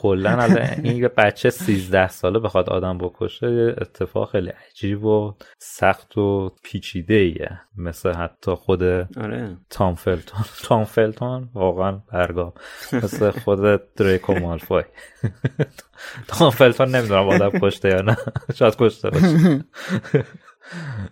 کلن این بچه سیزده ساله بخواد آدم بکشه اتفاق خیلی عجیب و سخت و پیچیده ایه، مثل حتی خود تام فلتون تام فلتون واقعا برگام، مثل خود دریکو مالفوی. تام فلتون نمیدونم آدم کشته یا نه، شاید کشته باشه.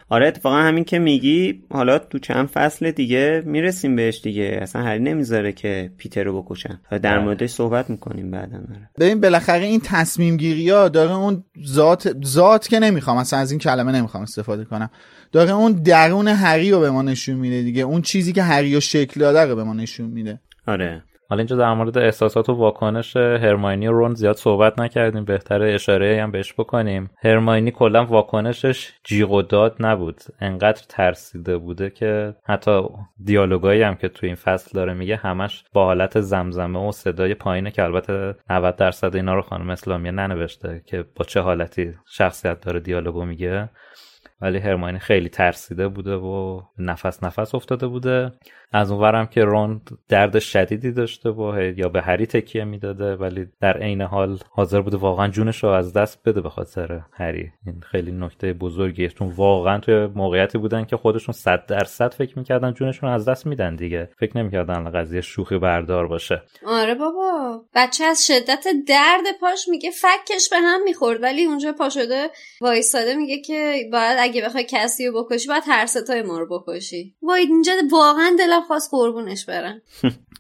آره اتفاقا همین که میگی حالا تو چند فصل دیگه میرسیم بهش دیگه، اصلا هری نمیذاره که پیتر رو بکشن، در موردش صحبت میکنیم بعدا. آره ببین بالاخره این تصمیم گیری ها داره اون ذات ذات که نمیخوام اصلا از این کلمه نمیخوام استفاده کنم، داره اون درون هری رو به ما نشون میده دیگه، اون چیزی که هری رو شکل داده رو به ما نشون میده. آره حالا اینجا در مورد احساسات و واکنش هرمیونی و رون زیاد صحبت نکردیم، بهتره اشاره هم بهش بکنیم. هرمیونی کلا واکنشش جیغ و داد نبود، انقدر ترسیده بوده که حتی دیالوگایی هم که توی این فصل داره میگه همش با حالت زمزمه و صدای پایینه، که البته نود درصد اینا رو خانم اسلامیه ننوشته که با چه حالتی شخصیت داره دیالوگو میگه، ولی هرمیونی خیلی ترسیده بوده و نفس نفس افتاده بوده. از اونورم که رون درد شدیدی داشته بود یا به هری تکیه میداده، ولی در عین حال حاضر بوده واقعا جونش رو از دست بده به خاطر هری. این خیلی نکته بزرگیه، چون واقعا توی موقعیتی بودن که خودشون صد درصد فکر میکردن جونشون رو از دست میدن دیگه، فکر نمیکردن قضیه شوخی بردار باشه. آره بابا بچه از شدت درد پاش میگه فکش به هم میخورد، ولی اونجا پا شده وایساده میگه که باید اگه بخوای کسی رو بکشی باید هر ستای ما رو بکشی. وای اینجا واقعا دلم خواست قربونش برن.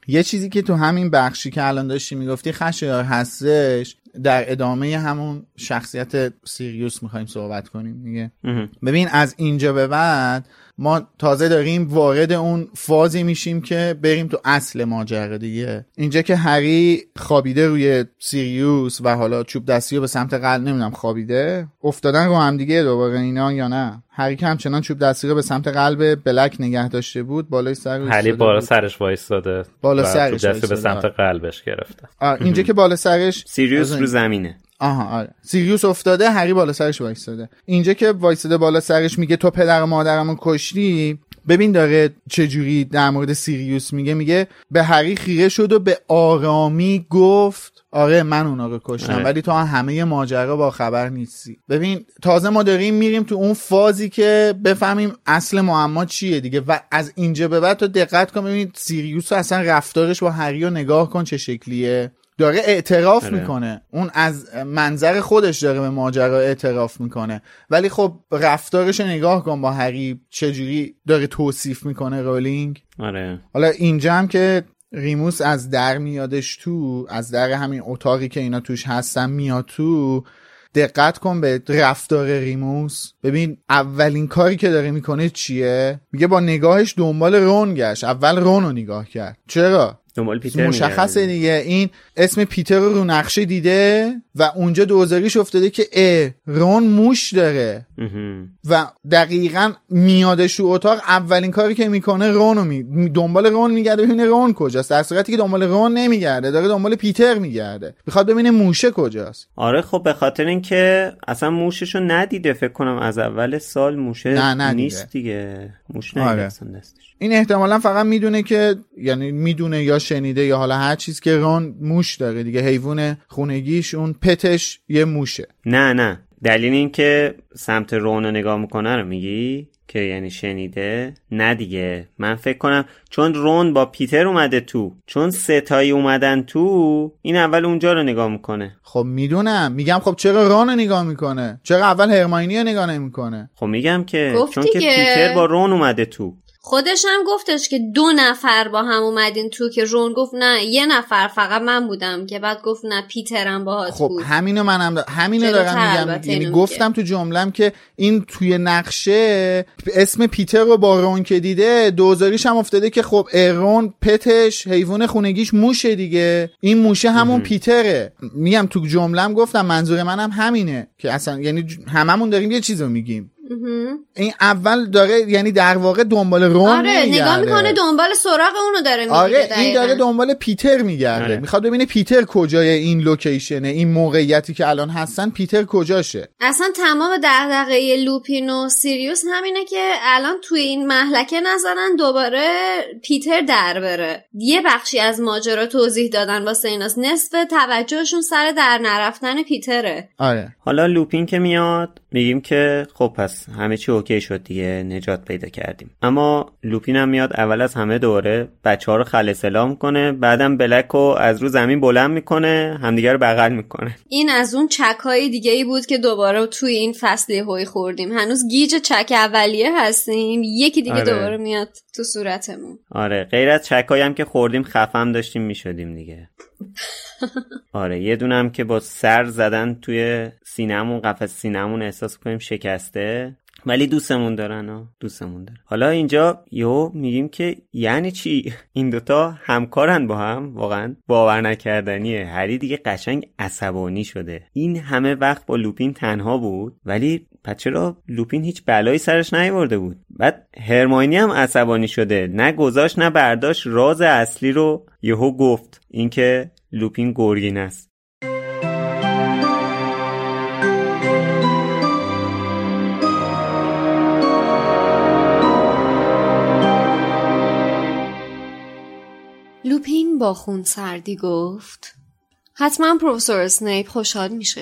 یه چیزی که تو همین بخشی که الان داشتی میگفتی خشایار هستش، در ادامه همون شخصیت سیریوس میخوایم صحبت کنیم دیگه. ببین از اینجا به بعد ما تازه داریم وارد اون فازی میشیم که بریم تو اصل ماجرا دیگه. اینجا که هری خوابیده روی سیریوس و حالا چوب دستی رو به سمت قلب، نمیدونم خوابیده افتادن رو هم دیگه دوباره اینا یا نه، هری که همچنان چوب دستی رو به سمت قلب بلک نگه داشته بود، بالای سرش هری بالا سرش وایساده، بالا سرش دست به سمت قلبش گرفته. اینجا که بالا سرش سیریوس رو زمینه، آها آره سیریوس افتاده، هری بالا سرش وایساده. اینجا که وایساده بالا سرش میگه تو پدر مادرمو کشتی. ببین داره چجوری در مورد سیریوس میگه، میگه به هری خیره شد و به آرامی گفت آره من اونا رو کشتم ولی تو همه ماجرا با خبر نیستی. ببین تازه ما داریم میریم تو اون فازی که بفهمیم اصل معما چیه دیگه. و از اینجا به بعد تو دقت کن ببینید سیریوس اصلا رفتارش با هری رو نگاه کن چه شکلیه، داره اعتراف هره. میکنه، اون از منظر خودش داره به ماجرا اعتراف میکنه ولی خب رفتارش نگاه کن با هری چجوری داره توصیف میکنه رولینگ. آره حالا اینجا هم که ریموس از در میادش تو، از در همین اتاقی که اینا توش هستن میاد تو، دقت کن به رفتار ریموس. ببین اولین کاری که داره میکنه چیه؟ میگه با نگاهش دنبال رون گشت، اول رون رو نگاه کرد. چرا؟ مشخصه دیگه، این اسم پیتر رو رو نقشه دیده و اونجا دوزاریش افتاده که اه رون موش داره و دقیقا میادش تو اتاق اولین کاری که میکنه رونو می... دنبال رون میگرده ببینه رون کجاست، در صورتی که دنبال رون نمیگرده، داره دنبال پیتر میگرده، میخواد ببینه موشه کجاست. آره خب به خاطر اینکه اصلا موششو ندیده فکر کنم از اول سال موشه نه نه نیست دیگه، موش ندیده آره. اصلا دستش. این احتمالاً فقط میدونه که یعنی میدونه یا شنیده یا حالا هر چیز که رون موش داره دیگه، حیوان خونگیش اون پتش یه موشه. نه نه دلیل این که سمت رون رو نگاه میکنه رو میگی که یعنی شنیده؟ نه دیگه من فکر کنم چون رون با پیتر اومده تو، چون ستایی اومدن تو، این اول اونجا رو نگاه میکنه. خب میدونم، میگم خب چرا رون رو نگاه میکنه، چرا اول هرمیونی رو نگاه نمیکنه؟ خب میگم که چون که پیتر با رون اومده تو. خودش هم گفتش که دو نفر با هم اومدین تو که رون گفت نه یه نفر فقط من بودم، که بعد گفت نه پیترم باهات خب بود. خب همینو منم دا... همینو دارم میگم، یعنی گفتم تو جملم که این توی نقشه اسم پیتر رو با رون که دیده دوزاریش هم افتاده که خب رون پتش حیوان خونگیش موشه دیگه، این موشه همون مهم. پیتره. میگم تو جملم گفتم، منظور منم همینه که اصلا یعنی هممون داریم یه چیزو میگیم. این اول داره یعنی در واقع دنبال رون آره میگرده. نگاه میکنه دنبال سراغ اونو داره میگه. آره این داره دنبال پیتر میگرده آره. میخواد ببینه پیتر کجای این لوکیشنه، این موقعیتی که الان هستن پیتر کجاشه. اصلا تمام ده دقیقه لوپین و سیریوس همینه که الان توی این مهلکه نذارن دوباره پیتر در بره. یه بخشی از ماجرا توضیح دادن واسه ایناست، نصف توجهشون سر در نرفتن پیتره. آره حالا لوپین که میاد میگیم که خب پس همه چی اوکی شد دیگه، نجات پیدا کردیم. اما لوپین هم میاد اول از همه دوره بچه‌ها رو خل سلام کنه، بعدم بلک رو از رو زمین بلند میکنه، همدیگه رو بغل میکنه. این از اون چک‌های دیگه‌ای بود که دوباره توی این فصل هوی خوردیم، هنوز گیج چک اولیه هستیم، یکی دیگه آره. دوباره میاد تو صورتمون. آره غیر از چکایی هم که خوردیم خفم داشتیم میشدیم دیگه. آره یه دونم که با سر زدن توی سینمون، قفس سینمون احساس کنیم شکسته، ولی دوستمون دارن ها دوستمون دارن. حالا اینجا یهو میگیم که یعنی چی این دوتا همکارن با هم؟ واقعا باور نکردنیه. هری دیگه قشنگ عصبانی شده، این همه وقت با لوپین تنها بود ولی پس چرا لوپین هیچ بلایی سرش نیاورده بود؟ بعد هرمیونی هم عصبانی شده، نه گذاشت نه برداشت راز اصلی رو یهو گفت، اینکه لوپین گرگین است. لوپین با خون سردی گفت حتما پروفسور اسنیپ خوشحال میشه.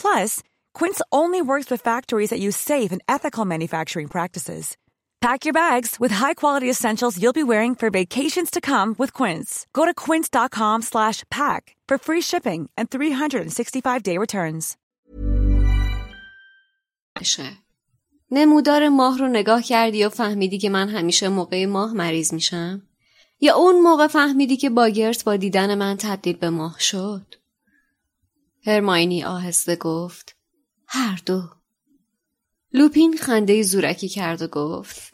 Plus, Quince only works with factories that use safe and ethical manufacturing practices. Pack your bags with high-quality essentials you'll be wearing for vacations to come with Quince. Go to quince dot com slash pack for free shipping and three hundred sixty-five day returns. نمودار ماه رو نگاه کردی و فهمیدی که من همیشه موقع ماه مریض میشم؟ یا اون موقع فهمیدی که باگرس با دیدن من تبدیل به ماه شد؟ هرمیونی آهسته گفت هر دو. لوپین خنده‌ای زورکی کرد و گفت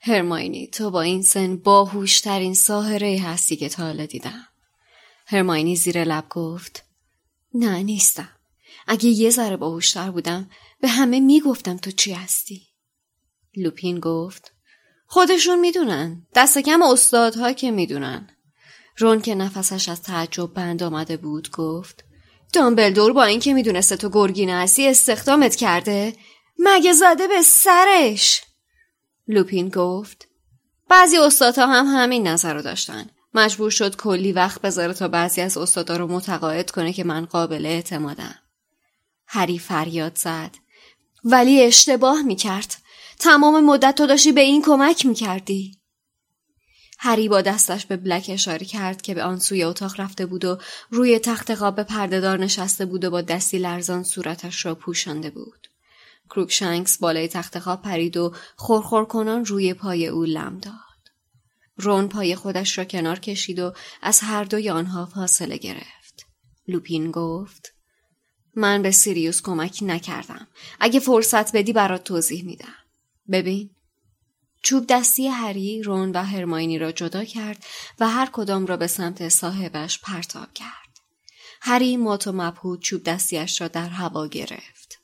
هرمیونی تو با این سن باهوشترین ساحره هستی که تا حالا دیدم. هرمیونی زیر لب گفت نه نیستم. اگه یه ذره باهوشتر بودم به همه میگفتم تو چی هستی. لوپین گفت خودشون میدونن، دست کم استادها که میدونن. رون که نفسش از تعجب بند آمده بود گفت دامبلدور با این که میدونسته تو گرگینه هستی استخدامت کرده؟ مگه زده به سرش؟ لوپین گفت بعضی استادها هم همین نظر رو داشتن، مجبور شد کلی وقت بذاره تا بعضی از استادها رو متقاعد کنه که من قابل اعتمادم. هری فریاد زد ولی اشتباه میکرد، تمام مدت تو داشتی به این کمک میکردی. هری با دستش به بلک اشاره کرد که به آن سوی اتاق رفته بود و روی تخت قاب پردهدار نشسته بود و با دستی لرزان صورتش را پوشانده بود. کروکشنکس بالای تخت قاب پرید و خورخور کنان روی پای او لم داد. رون پای خودش را کنار کشید و از هر دوی آنها فاصله گرفت. لوپین گفت من به سیریوس کمک نکردم. اگه فرصت بدی برات توضیح میدم. ببین. چوب دستی هری رون و هرمیونی را جدا کرد و هر کدام را به سمت صاحبش پرتاب کرد. هری مات و مبهوت چوب دستیش را در هوا گرفت.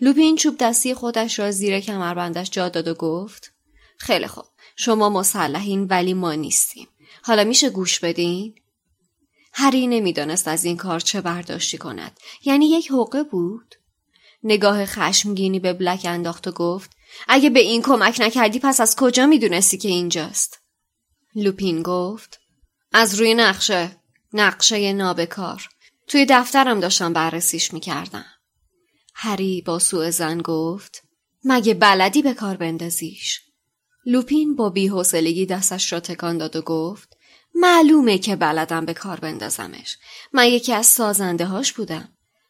لوپین چوب دستی خودش را زیر کمربندش جا داد و گفت خیلی خوب. شما مسلحین ولی ما نیستیم. حالا میشه گوش بدین؟ هری نمیدانست از این کار چه برداشتی کند. یعنی یک حقه بود؟ نگاه خشمگینی به بلک انداخت و گفت اگه به این کمک نکردی پس از کجا میدونستی که اینجاست؟ لوپین گفت از روی نقشه، نقشه نابکار. توی دفترم داشتم بررسیش میکردم. هری با سوء ظن گفت مگه بلدی به کار بندازیش؟ لوپین با بی‌حوصلگی دستش را تکان داد و گفت معلومه که بلدم به کار بندازمش. من یکی از سازنده هاش بودم.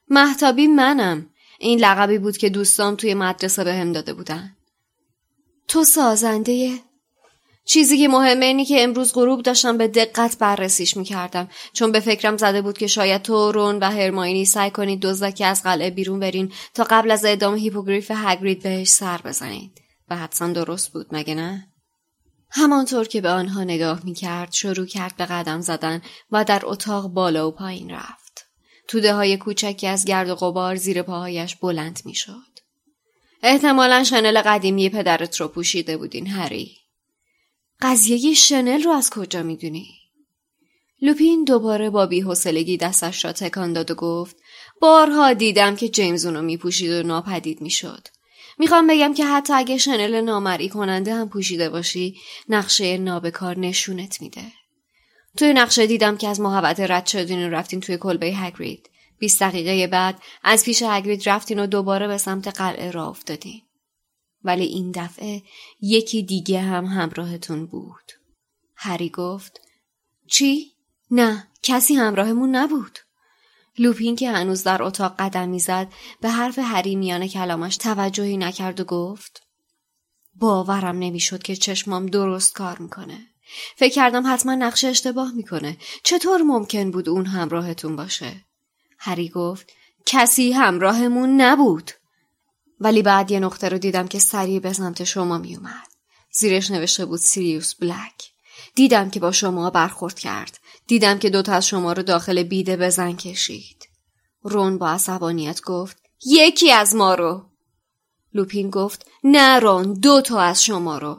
مهتابی منم. این لقبی بود که دوستام توی مدرسه بهم داده بودن. تو سازنده؟ چیزی که مهمه اینی که امروز غروب داشتم به دقت بررسیش میکردم، چون به فکرم زده بود که شاید تو، رون و هرمیونی سعی کنید دزدکی از قلعه بیرون برین تا قبل از اعدام هیپوگریف هاگرید بهش سر بزنید. و حتما درست بود مگه نه؟ همانطور که به آنها نگاه میکرد شروع کرد به قدم زدن و در اتاق بالا و پایین رفت. توده های کوچکی از گرد و غبار زیر پاهایش بلند میشد. احتمالاً شنل قدیمی پدرت رو پوشیده بودین هری. قضیه شنل رو از کجا میدونی؟ لوپین دوباره با بی‌حوصلگی دستش را تکان داد و گفت بارها دیدم که جیمز اونو میپوشید و ناپدید میشد. میخوام بگم که حتی اگه شنل نامرئی کننده هم پوشیده باشی نقشه نابکار نشونت میده. توی نقشه دیدم که از محوطه رد شدین و رفتین توی کلبه هاگرید. بیست دقیقه بعد از پیش هاگرید رفتین و دوباره به سمت قلعه راه افتادین. ولی این دفعه یکی دیگه هم همراهتون بود. هری گفت چی؟ نه، کسی همراهمون نبود. لوپین که هنوز در اتاق قدم میزد به حرف هری میان کلامش توجهی نکرد و گفت باورم نمیشد که چشمام درست کار میکنه. فکر کردم حتما نقشه اشتباه میکنه. چطور ممکن بود اون همراهتون باشه؟ هری گفت کسی همراهمون نبود. ولی بعد یه نقطه رو دیدم که سریع به سمت شما میومد. زیرش نوشته بود سیریوس بلک. دیدم که با شما برخورد کرد. دیدم که دوتا از شما رو داخل بیده به زن کشید. رون با عصبانیت گفت یکی از ما رو. لوپین گفت نه رون، دو تا از شما رو.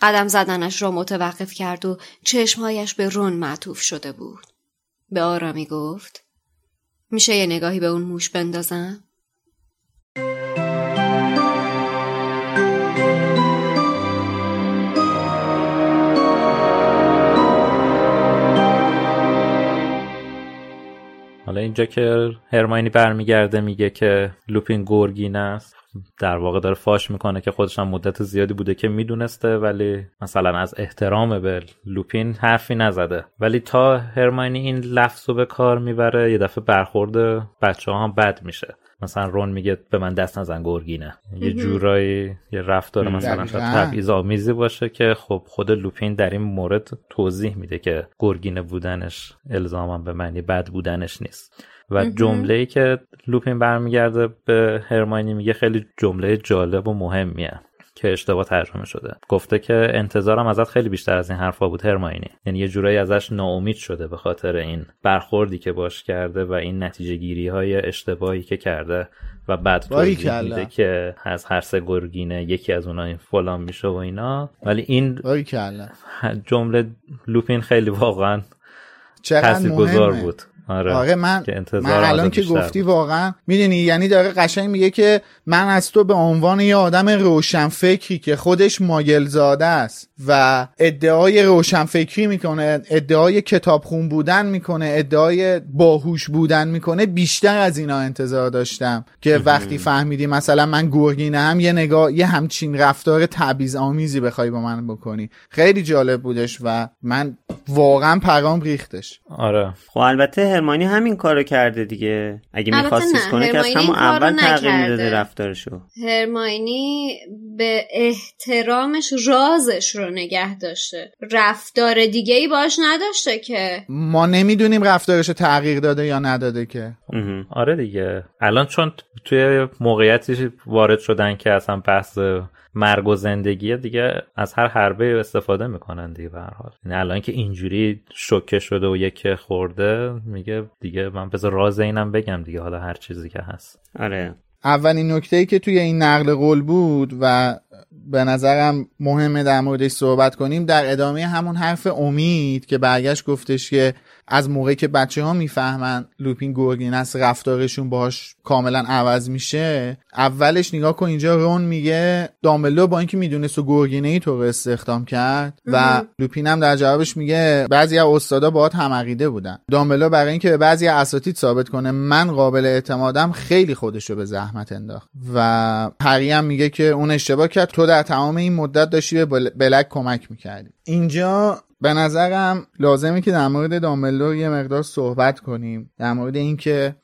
قدم زدنش را متوقف کرد و چشمهایش به رون معطوف شده بود. به آرامی گفت میشه یه نگاهی به اون موش بندازم؟ حالا اینجا که هرمیونی برمیگرده میگه که لوپین گرگین است، در واقع داره فاش میکنه که خودش هم مدت زیادی بوده که میدونسته، ولی مثلا از احترام به لوپین حرفی نزده. ولی تا هرمیونی این لفظ رو به کار میبره یه دفعه برخورد بچه ها هم بد میشه. مثلا رون میگه به من دست نزن گرگینه. یه جورایی یه رفتار مثلا تبعیض‌آمیزی باشه که خب خود لوپین در این مورد توضیح میده که گرگینه بودنش الزاما به معنی بد بودنش نیست. و جمله‌ای که لوپین برمیگرده به هرمیونی میگه خیلی جمله جالب و مهمیه که اشتباه ترجمه شده. گفته که انتظارم ازت خیلی بیشتر از این حرفا بود هرمیونی. یعنی یه جورایی ازش ناامید شده به خاطر این برخوردی که باش کرده و این نتیجه‌گیری‌های اشتباهی که کرده و بعد توضیح میده که از هر سه گرگینه یکی از اونها این فلان میشه و اینا. ولی این جمله لوپین خیلی واقعا تاثیرگذار بود. آره. آره من من الان که گفتی بود. واقعا میدونی، یعنی داره قشنگ میگه که من از تو به عنوان یه آدم روشنفکری که خودش ماگلزاده است و ادعای روشنفکری میکنه، ادعای کتابخون بودن میکنه، ادعای باهوش بودن میکنه، بیشتر از اینا انتظار داشتم که وقتی فهمیدی مثلا من گرگینه هم یه نگاه یه همچین رفتار تبعیض آمیزی بخوای با من بکنی. خیلی جالب بودش و من واقعا پرام ریختش. آره خب البته هرمیونی همین کارو کرده دیگه. اگه می‌خواستیش کنه که از همون اول تغییر میداده رفتارشو. هرمیونی به احترامش رازش رو نگه داشته، رفتار دیگه‌ای باش نداشته که ما نمیدونیم رفتارشو تغییر داده یا نداده که. آره دیگه الان چون توی موقعیتی وارد شدن که اصلا بحث مرگ و زندگیه دیگه، از هر حربه استفاده میکنن دیگه به هر حال. یعنی الان که اینجوری شوکه شده و یک خورده میگه دیگه من بذار راز اینم بگم دیگه، حالا هر چیزی که هست. آره اولین نکته‌ای که توی این نقل قول بود و به نظرم مهمه در موردش صحبت کنیم در ادامه همون حرف امید که برگشت گفتش که از موقعی که بچه‌ها میفهمن لوپین گرگین است رفتارشون باهاش کاملا عوض میشه. اولش نگاه کن اینجا رون میگه دامبلدور با اینکه میدونست و گرگینه ای تو رو استخدام کرد و لوپین هم در جوابش میگه بعضی از استادا باهات هم عقیده بودن. دامبلدور برای اینکه به بعضی اساتید ثابت کنه من قابل اعتمادم خیلی خودشو به زحمت انداخت و هری هم میگه که اون اشتباه کرد، تو در تمام این مدت داشتی به بلک کمک میکردی. اینجا به نظرم لازمه که در مورد دامبلدور یه مقدار صحبت کنیم، در مورد اینکه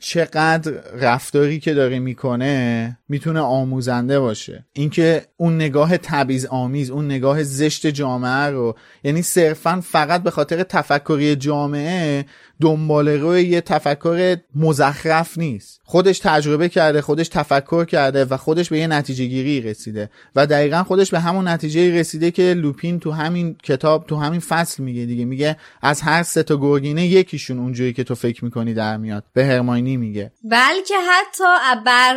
چقدر رفتاری که داره میکنه میتونه آموزنده باشه. اینکه اون نگاه تبعیض آمیز، اون نگاه زشت جامعه رو، یعنی صرفاً فقط به خاطر تفکری جامعه دنبال روی یه تفکر مزخرف نیست، خودش تجربه کرده، خودش تفکر کرده و خودش به یه نتیجه گیری رسیده و دقیقاً خودش به همون نتیجه رسیده که لوپین تو همین کتاب تو همین فصل میگه دیگه. میگه از هر سه تا گرگینه یکیشون اونجوری که تو فکر میکنی در میاد، به هرمیونی میگه. بلکه حتی بر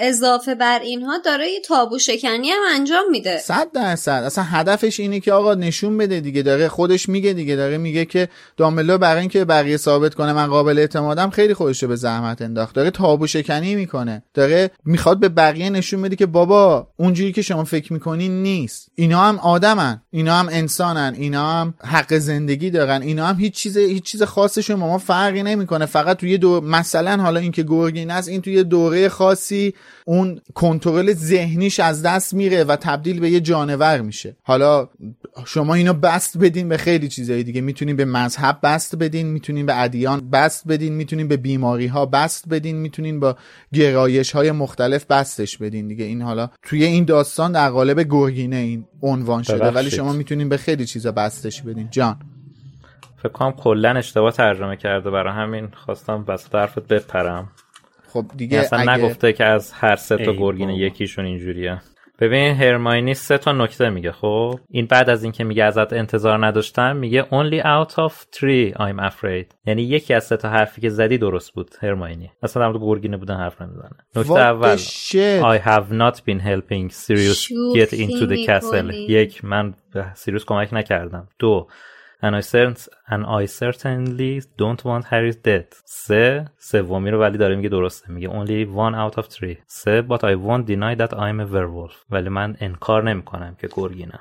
اضافه بر اینها داره یه تابو شکنی هم انجام میده. صد درصد. اصلا هدفش اینه که آقا نشون بده دیگه. داره خودش میگه دیگه، داره میگه که دامبلدور برای اینکه بقیه ثابت کنه من قابل اعتمادم خیلی خودشو به زحمت انداخت. داره تابو شکنی میکنه، داره میخواد به بقیه نشون بده که بابا اونجوری که شما فکر میکنی نیست، اینا هم آدمن، اینا هم انسانن، اینا هم حق زندگی دارن، اینا هم هیچ چیز هیچ چیز خاصشون با ما فرقی نمیکنه. فقط توی دو مثلا حالا اینکه گرگین است، این توی دوره خاصی اون کنترل ذهنیش از دست میره و تبدیل به یه جانور میشه. حالا شما اینو بست بدین به خیلی چیزای دیگه، میتونین به مذهب بست بدین، میتونین به ادیان بست بدین، میتونین به بیماری ها بست بدین، میتونین با گرایش های مختلف بستش بدین دیگه. این حالا توی این داستان در قالب گرگینه این عنوان شده، ولی شما میتونین به خیلی چیزا بستش بدین. جان فکر کنم کلا اشتباه ترجمه کرده، برای همین خواستم وسط حرفت بپرم. خب دیگه اصلا اگه... نگفته که از هر سه تا گرگینه یکیشون اینجوریه، ببین هرمیونی سه تا نکته میگه. خب این بعد از اینکه میگه ازت انتظار نداشتم، میگه only out of three I'm afraid، یعنی یکی از سه تا حرفی که زدی درست بود هرمیونی، اصلا هم تو گرگینه بودن حرف نمیزنه. نکته اول I have not been helping Sirius get into the castle، یک من به سیریوس کمک نکردم. دو And I, cert- and I certainly don't want Harry's dead. سه سومی رو ولی داره میگه درسته، میگه only one out of three. سه but I won't deny that I'm a werewolf. ولی من انکار نمی کنم که گرگینم.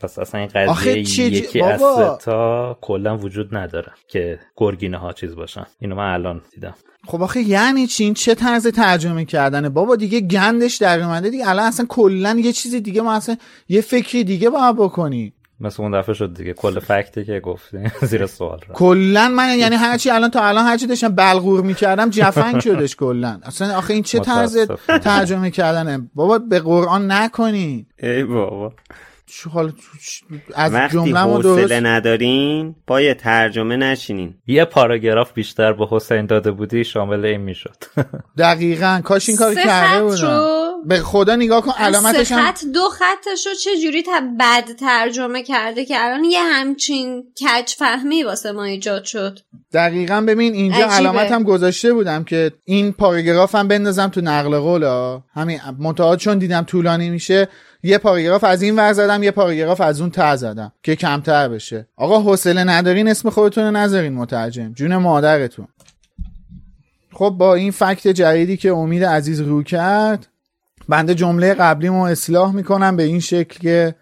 پس اصلا این قضیه یکی بابا. از سه تا کلا وجود نداره که گرگینه ها چیز باشن. اینو من الان دیدم. خب آخه یعنی چی؟ این چه طرز ترجمه کردنه بابا؟ دیگه گندش در اومده دیگه. الان اصلا کلا یه چیز دیگه، ما اصلا یه فکری دیگه باید بکنی. مثلا اون دفعه شد دیگه کل فکتی که گفتین زیر سوال رفت کلا. من یعنی هرچی الان تا الان هرچی داشتم بلغور میکردم جفنگ شدش کلا. اصلا آخه این چه طرز ترجمه کردنه بابا؟ به قرآن نکنین ای بابا. چه حال از جمله‌مو حوصله ندارین پای ترجمه نشینین. یه پاراگراف بیشتر به حسین داده بودی شامل این میشد. دقیقاً کاش این کارو کرده بودن. به خدا نگاه کن علامتش هم خط دو خطشو چه جوری تا بد ترجمه کرده که الان یه همچین کج فهمی واسه ما ایجاد شد. دقیقاً ببین اینجا عجیبه. علامتم گذاشته بودم که این پاراگرافم بندازم تو نقل قولا همین منتهی، چون دیدم طولانی میشه یه پاراگراف از این ور زدم یه پاراگراف از اون ته زدم که کمتر بشه. آقا حوصله ندارین اسم خودتون رو نذارین مترجم، جون مادرتون. خب با این فکت جدیدی که امید عزیز رو کرد، بنده جمله قبلیمو اصلاح میکنم به این شکل که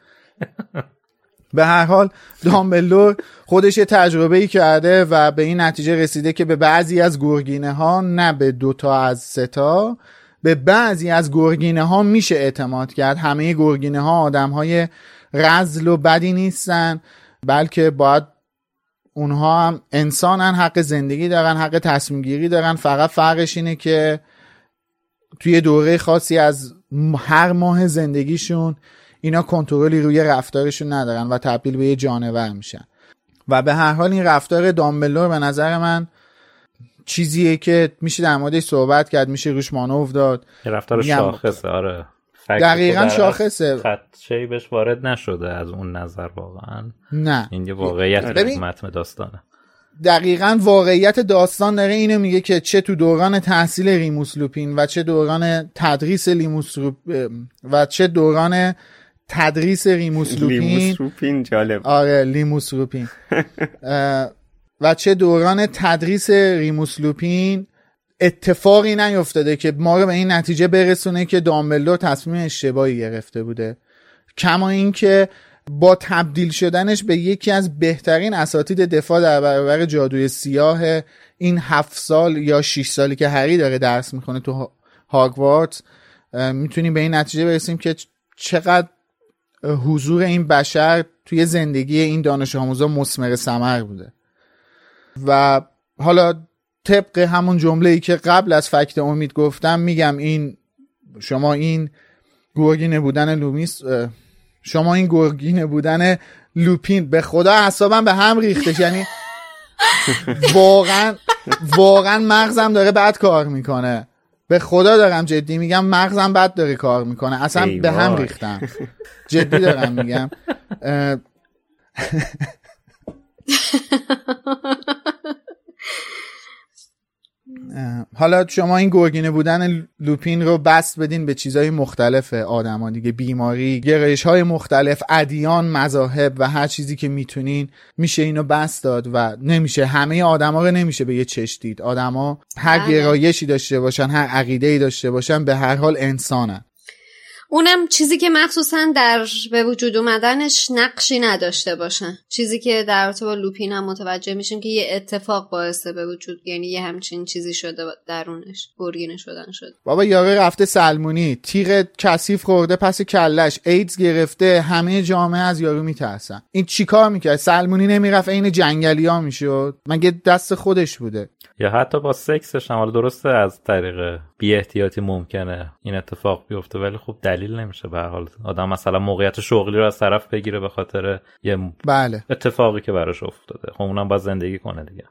به هر حال دامبلدور خودش یه تجربه‌ای کرده و به این نتیجه رسیده که به بعضی از گرگینه‌ها، نه به دوتا از سه تا، به بعضی از گرگینه‌ها میشه اعتماد کرد. همه گرگینه‌ها آدم‌های رذل و بدی نیستن، بلکه باید اونها هم انسانن، حق زندگی دارن، حق تصمیم گیری دارن. فقط فرقش اینه که توی دوره خاصی از هر ماه زندگیشون اینا کنترلی روی رفتارشون ندارن و تبدیل به یه جانور میشن. و به هر حال این رفتار دامبلدور به نظر من چیزیه که میشه در موردش صحبت کرد، میشه روش مانور داد. رفتار شاخصه. آره دقیقاً شاخصه. خدشه‌ای بهش وارد نشده از اون نظر واقعا. نه این یه واقعیت متن داستانه. دقیقاً واقعیت داستان داره اینو میگه که چه تو دوران تحصیل ریموس لوپین و چه دوران تدریس لیموس روپ... و چه دوران تدریس ریموس لوپین لیموس لوپین جالب. آره لیموس لوپین و چه دوران تدریس ریموس لوپین اتفاقی نیفتاده که ما رو به این نتیجه برسونه که دامبلدور تصمیم اشتباهی گرفته بوده، کما اینکه با تبدیل شدنش به یکی از بهترین اساتید دفاع در برابر جادوی سیاه این هفت سال یا شش سالی که هری داره درس میخونه تو هاگوارتس، میتونیم به این نتیجه برسیم که چقدر حضور این بشر توی زندگی این دانش آموزا مثمر ثمر بوده. و حالا طبق همون جمله‌ای که قبل از فکت امید گفتم میگم این شما این گرگینه بودن لومیس شما این گرگینه بودن لوپین به خدا اعصابم به هم ریختش. یعنی واقعا واقعا مغزم داره بد کار میکنه، به خدا دارم جدی میگم مغزم بد داره کار میکنه، اصلا به هم ریختم جدی دارم میگم. حالا شما این گرگینه بودن لوپین رو بست بدین به چیزهای مختلف آدم ها دیگه، بیماری، گرایش های مختلف، ادیان، مذاهب و هر چیزی که میتونین میشه اینو بست داد. و نمیشه همه آدم ها رو نمیشه به یه چش دید، آدم ها هر گرایشی داشته باشن، هر عقیده‌ای داشته باشن، به هر حال انسانن. اونم چیزی که مخصوصا در به وجود اومدنش نقشی نداشته باشن، چیزی که در رابطه با لوپین هم متوجه میشیم که یه اتفاق باعث به وجود، یعنی یه همچین چیزی شده درونش، گرگینه شدن شد. بابا یاره رفته سلمونی، تیغ کثیف خورده پس کلش، ایدز گرفته، همه جامعه از یارو میترسن. این چیکار میکرد؟ سلمونی نمیرفت عین جنگلی‌ها میشد؟ مگه دست خودش بوده؟ یا حتی با سکسش هم درسته از طریق بی‌احتیاطی ممکنه این اتفاق بیفته، ولی خب دلیل نمیشه به هر حال آدم مثلا موقعیت شغلی رو از طرف بگیره به خاطر یه بله. اتفاقی که براش افتاده، خب اونم باید زندگی کنه دیگه.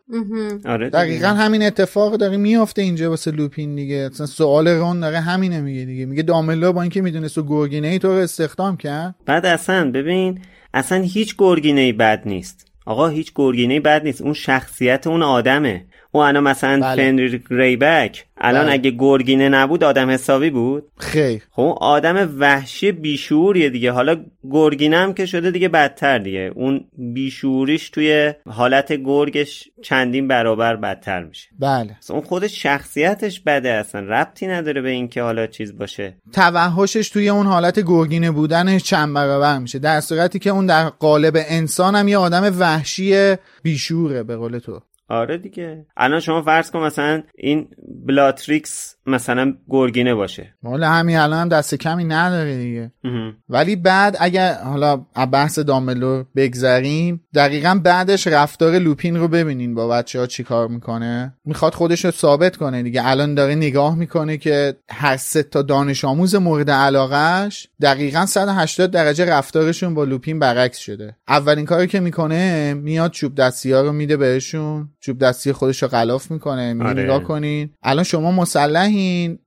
آره دقیقاً همین اتفاق داره میفته اینجا واسه لوپین دیگه. مثلا سوال رون داره همینه میگه دیگه، میگه داملا با اینکه میدونست و گورگینه‌ای تو رو استخدام کرد. بعد اصلا ببین اصلا هیچ گورگینه‌ای بد نیست آقا، هیچ گورگینه‌ای بد نیست، اون شخصیت اون آدمه. او الان مثلا بله. فنریک ریبک الان بله. اگه گورگینه نبود آدم حسابی بود؟ خیر، خب آدم وحشی بیشعوریه دیگه. حالا گورگینه هم که شده دیگه بدتر دیگه، اون بیشعوریش توی حالت گرگش چندین برابر بدتر میشه. بله اون خودش شخصیتش بده، اصلا ربطی نداره به اینکه حالا چیز باشه. توحشش توی اون حالت گرگینه بودنش چند برابر میشه، در صورتی که اون در قالب انسان هم یه آدم وحشی بیشعوره به قول تو. آره دیگه الان شما فرض کن مثلا این بلاتریکس مثلا گرگینه باشه، مال همین الان هم دست کمی نداره دیگه. امه. ولی بعد اگر حالا بحث دامبلدور بگذریم، دقیقاً بعدش رفتار لوپین رو ببینین با بچه‌ها چیکار میکنه، میخواد خودش رو ثابت کنه دیگه. الان داره نگاه میکنه که هر سه تا دانش آموز مورد علاقه‌اش دقیقاً صد و هشتاد درجه رفتارشون با لوپین برعکس شده. اولین کاری که میکنه میاد چوب دستی‌ها رو میده بهشون، چوب دستی خودش رو غلاف میکنه، میگه آره. نگاه کنین الان شما مسلحین،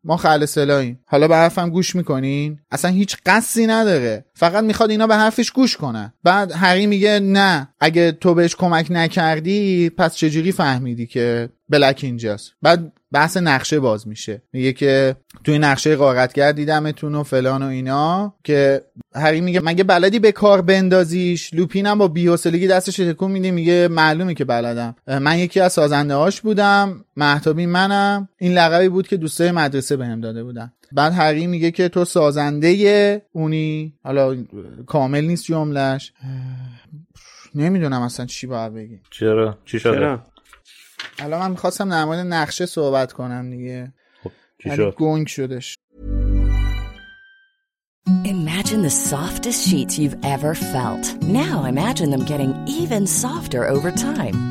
ما خلسلاییم، حالا به حرفم گوش میکنین. اصلا هیچ قصدی نداره، فقط میخواد اینا به حرفش گوش کنن. بعد هری میگه نه اگه تو بهش کمک نکردی پس چجوری فهمیدی که بلک اینجاست؟ بعد بحث نقشه باز میشه، میگه که توی نقشه غارتگر دیدمتون و فلان و اینا، که هری میگه مگه بلدی به کار بندازیش؟ لوپینم با بی‌حوصلگی دستش تکون میده، میگه معلومه که بلدم، من یکی از سازنده‌هاش بودم، مهتابی منم، این لقبی بود که دوستای مدرسه بهم داده بودن. بعد هری میگه که تو سازنده اونی، حالا کامل نیست جملهش، نمیدونم اصلا چی باید بگم. چرا چی شده؟ چرا؟ الان من می‌خواستم در مورد نقشه صحبت کنم دیگه. خب گنگ شدش. Imagine the softest sheets you've ever felt. Now imagine them getting even softer over time.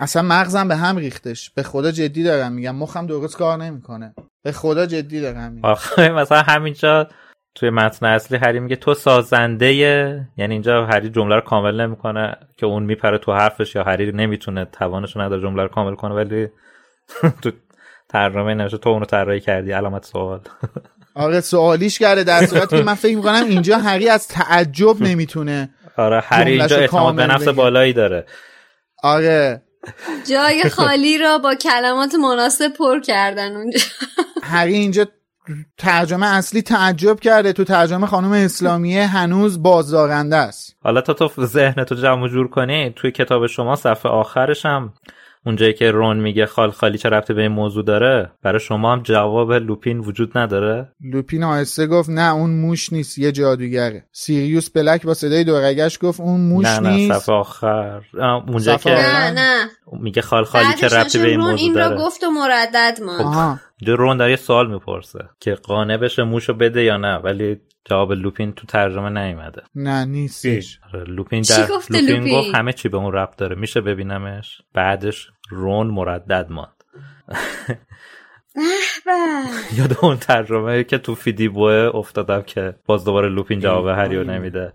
اصلا مغزم به هم ریختش، به خدا جدی دارم میگم، مخم درست کار نمیکنه، به خدا جدی دارم میگم. آخه مثلا همینجا توی متن اصلی هری میگه تو سازنده، یعنی اینجا هری جمله رو کامل نمیکنه که اون میپره تو حرفش، یا هری نمیتونه توانش نداره جمله رو کامل کنه، ولی تو ترجمه نمیشه تو اونو طراحی کردی علامت سوال. آره سوالیش کرده، در صورتی که من فکر میکنم اینجا هری از تعجب نمیتونه. آره هری اینجا اعتماد به نفس بالایی داره. آره جای خالی را با کلمات مناسب پر کردن اونجا. هری اینجا ترجمه اصلی تعجب کرده، تو ترجمه خانم اسلامیه هنوز بازدارنده است. حالا تا تو ذهن تو جمع جور کنی، توی کتاب شما صفحه آخرش هم اونجایی که رون میگه خال خالی چه ربطی به این موضوع داره، برای شما هم جواب لوپین وجود نداره؟ لوپین آهسته گفت نه اون موش نیست، یه جادوگره. سیریوس بلک با صدای دورگش گفت اون موش نه، نیست. نه نه صفحه آخر اونجایی که نه نه میگه خال خالی چه ربطی به این موضوع داره. بعدش رون این رو گفت و مردد ماند. اینجا رون داره یه سوال میپرسه که قانع بشه موشو بده یا نه، ولی جواب لوپین تو ترجمه نیومده. نه نیستش. لوپین در لوپین گفت همه چی به اون ربط داره، میشه ببینمش. بعدش رون مردد ماند. یاد اون ترجمه که تو فیدیبوه افتادم که باز دوباره لوپین جواب هریو نمیده.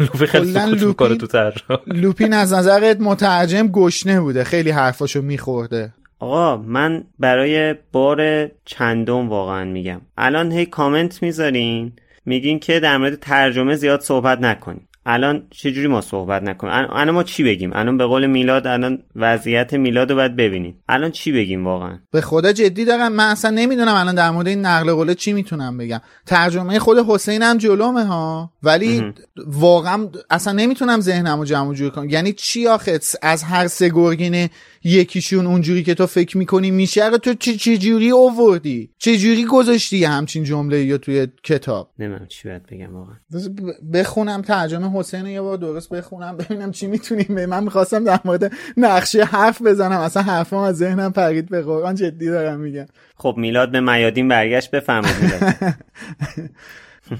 لوپین خیلی سکوت میکنه تو ترجمه. لوپین از نظرت مترجم گشنه بوده، خیلی حرفاشو میخورده. آقا من برای بار چندم واقعا میگم الان هی کامنت میذارین میگین که در مورد ترجمه زیاد صحبت نکنین. الان چجوری ما صحبت نکنیم؟ الان ما چی بگیم؟ الان به قول میلاد الان وضعیت میلاد رو باید ببینید. الان چی بگیم واقعا؟ به خدا جدی دارم، من اصلا نمیدونم الان در مورد این نقل قوله چی میتونم بگم. ترجمه خود حسین هم جلومه ها، ولی اه. واقعا اصلا نمیتونم ذهنمو جمع جور کنم. یعنی چی آخه از هر سه گرگینه یکیشون اونجوری که تو فکر میکنی میشه تو چه چجوری آوردی؟ چجوری گذاشتی همچین جمله یا توی کتاب؟ نمیدونم چی باید بگم واقعا. بخونم ترجمه حسین یه بار درست بخونم ببینم چی میتونیم. من میخواستم در مورد نقشه حرف بزنم، اصلا حرفم از ذهنم پرید به قرآن. جدی دارم میگم. خب میلاد به میادین برگشت، بفهمید میلاد.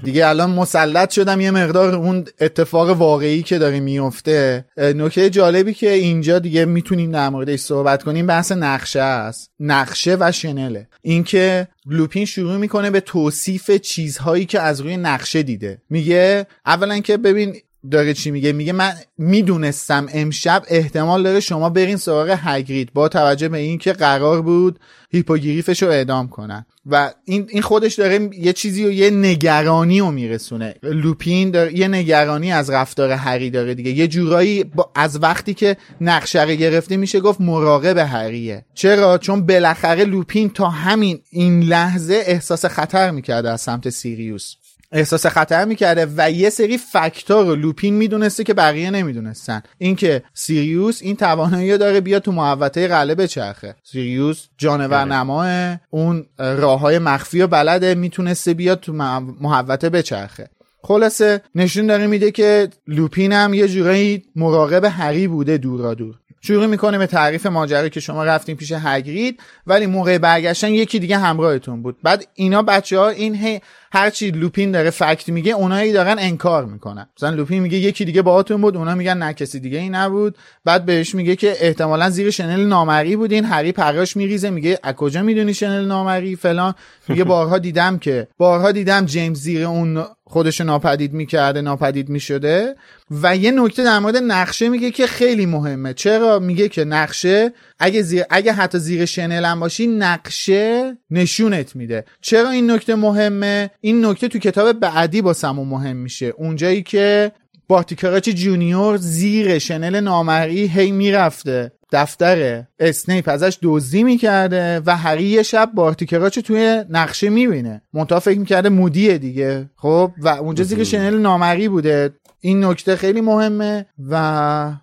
دیگه الان مسلط شدم یه مقدار اون اتفاق واقعی که داره میفته. نکته جالبی که اینجا دیگه میتونیم در موردش صحبت کنیم بحث نقشه است، نقشه و شنله. اینکه لوپین شروع میکنه به توصیف چیزهایی که از روی نقشه دیده. میگه اولا که ببین داره چی میگه، میگه من میدونستم امشب احتمال داره شما برین سراغ هاگرید با توجه به این که قرار بود هیپوگریفش رو اعدام کنن. و این این خودش داره یه چیزی و یه نگرانی رو میرسونه. لوپین داره یه نگرانی از رفتار هری داره دیگه. یه جورایی از وقتی که نقشه رو گرفته میشه گفت مراقب هریه. چرا؟ چون بالاخره لوپین تا همین این لحظه احساس خطر میکرده از سمت سیریوس، احساس خطر میکرده و یه سری فاکتور رو لوپین میدونسته که بقیه نمیدونستن. اینکه سیریوس این توانایی داره بیا تو محوطه قلعه بچرخه. سیریوس جانور نماه، اون راههای مخفی و بلده، میتونسته بیا تو محوطه بچرخه. خلاصه نشون داره میده که لوپین هم یه جورایی مراقب هری بوده دورا دور. شروع میکنه به تعریف ماجرا که شما رفتین پیش هاگرید ولی موقع برگشتن یکی دیگه همراهتون بود. بعد اینا بچه‌ها این هی هرچی لوپین داره فکت میگه اونایی دارن انکار میکنن. مثلا لوپین میگه یکی دیگه باهاتون بود، اونا میگن نه کسی دیگه ای نبود. بعد بهش میگه که احتمالاً زیر شنل نامرئی بودین. هری پرهاش میریزه میگه از کجا میدونی شنل نامرئی فلان؟ میگه بارها دیدم که بارها دیدم جیمز زیر اون خودش ناپدید میکرده، ناپدید میشده. و یه نکته در مورد نقشه میگه که خیلی مهمه. چرا؟ میگه که نقشه اگه زیر اگه حتی زیر شنل هم باشی نقشه نشونت میده. چرا این نکته مهمه؟ این نکته تو کتاب بعدی باسمون مهم میشه، اونجایی که بارتی کراچ جونیور زیر شنل نامرئی هی میرفته دفتر اسنیپ، ازش دزدی میکرده و هری یه شب بارتی کراچ توی نقشه میبینه، منتها فکر میکرده مودیه دیگه. خب و اونجا زیر شنل نامرئی بوده. این نکته خیلی مهمه. و